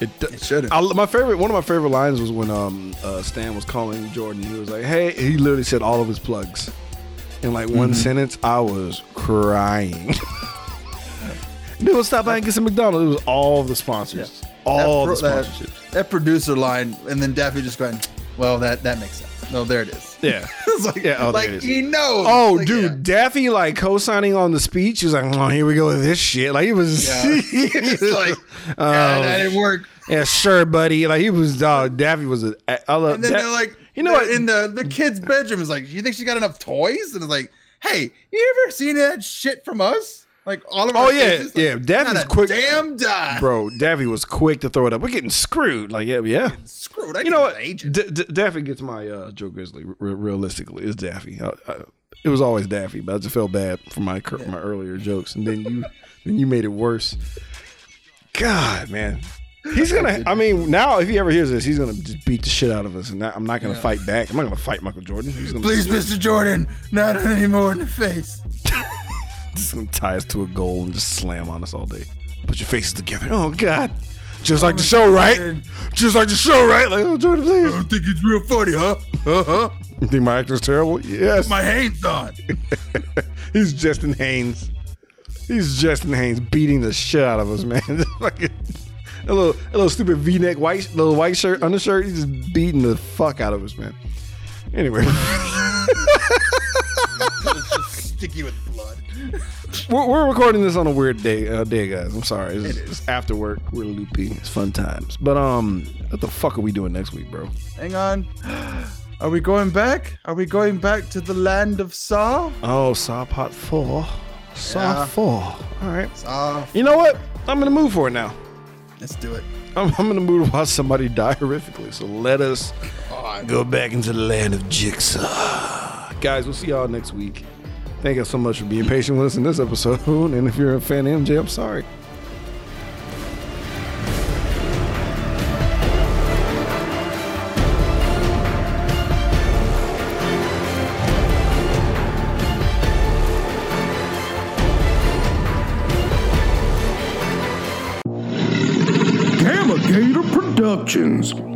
It, d- it shouldn't. I, my favorite, one of my favorite lines was when um uh, Stan was calling Jordan. He was like, hey, he literally said all of his plugs. In like one mm-hmm. sentence, I was crying. Dude, we'll stop by and get some McDonald's. It was all the sponsors. Yeah. All pro- the sponsorships. That, that producer line, and then Daffy just going, well, that, that makes sense. No, there it is. Yeah. It's like, yeah, oh, like it is. He knows. Oh, like, dude, yeah. Daffy like co-signing on the speech. He was like, oh, here we go with this shit. Like, he was yeah. like, oh, yeah, that didn't work. Yeah, sure, buddy. Like, he was, dog. Uh, Daffy was, a, I love And then Daff- they're like, you know what? In the, the kid's bedroom is like, do you think she got enough toys? And it's like, hey, you ever seen that shit from us? Like all of our Oh yeah, faces, like, yeah. Daffy's quick. Damn die. Bro, Daffy was quick to throw it up. We're getting screwed. Like yeah, yeah. Screwed. I you know what? D- D- Daffy gets my uh, Joe Grizzly. R- realistically, it's Daffy. I, I, it was always Daffy, but I just felt bad for my cur- yeah. my earlier jokes, and then you then you made it worse. God, man. He's gonna. I mean, now if he ever hears this, he's gonna just beat the shit out of us, and not, I'm not gonna yeah. fight back. I'm not gonna fight Michael Jordan. He's gonna Please, Mister Jordan, not anymore in the face. Just gonna tie us to a goal and just slam on us all day. Put your faces together. Oh God, just oh, like the show, right? Man. Just like the show, right? Like, oh Jordan, please. I don't think it's real funny, huh? Uh huh. You think my actor's terrible? Yes. My Haynes on. He's Justin Haynes. He's Justin Haynes beating the shit out of us, man. Like. A little, a little stupid V-neck white, little white shirt, undershirt. He's just beating the fuck out of us, man. Anyway, it's just sticky with blood. We're, we're recording this on a weird day, uh, day, guys. I'm sorry. It's, it is. It's after work. We're loopy. It's fun times. But um, what the fuck are we doing next week, bro? Hang on. Are we going back? Are we going back to the land of Saw? Oh, Saw Part Four. Saw yeah. Four. All right. Saw. You know what? I'm in the mood for it now. Let's do it. I'm, I'm in the mood to watch somebody die horrifically. So let us oh, go back into the land of Jigsaw. Guys, we'll see y'all next week. Thank you so much for being patient with us in this episode. And if you're a fan of M J, I'm sorry. Productions.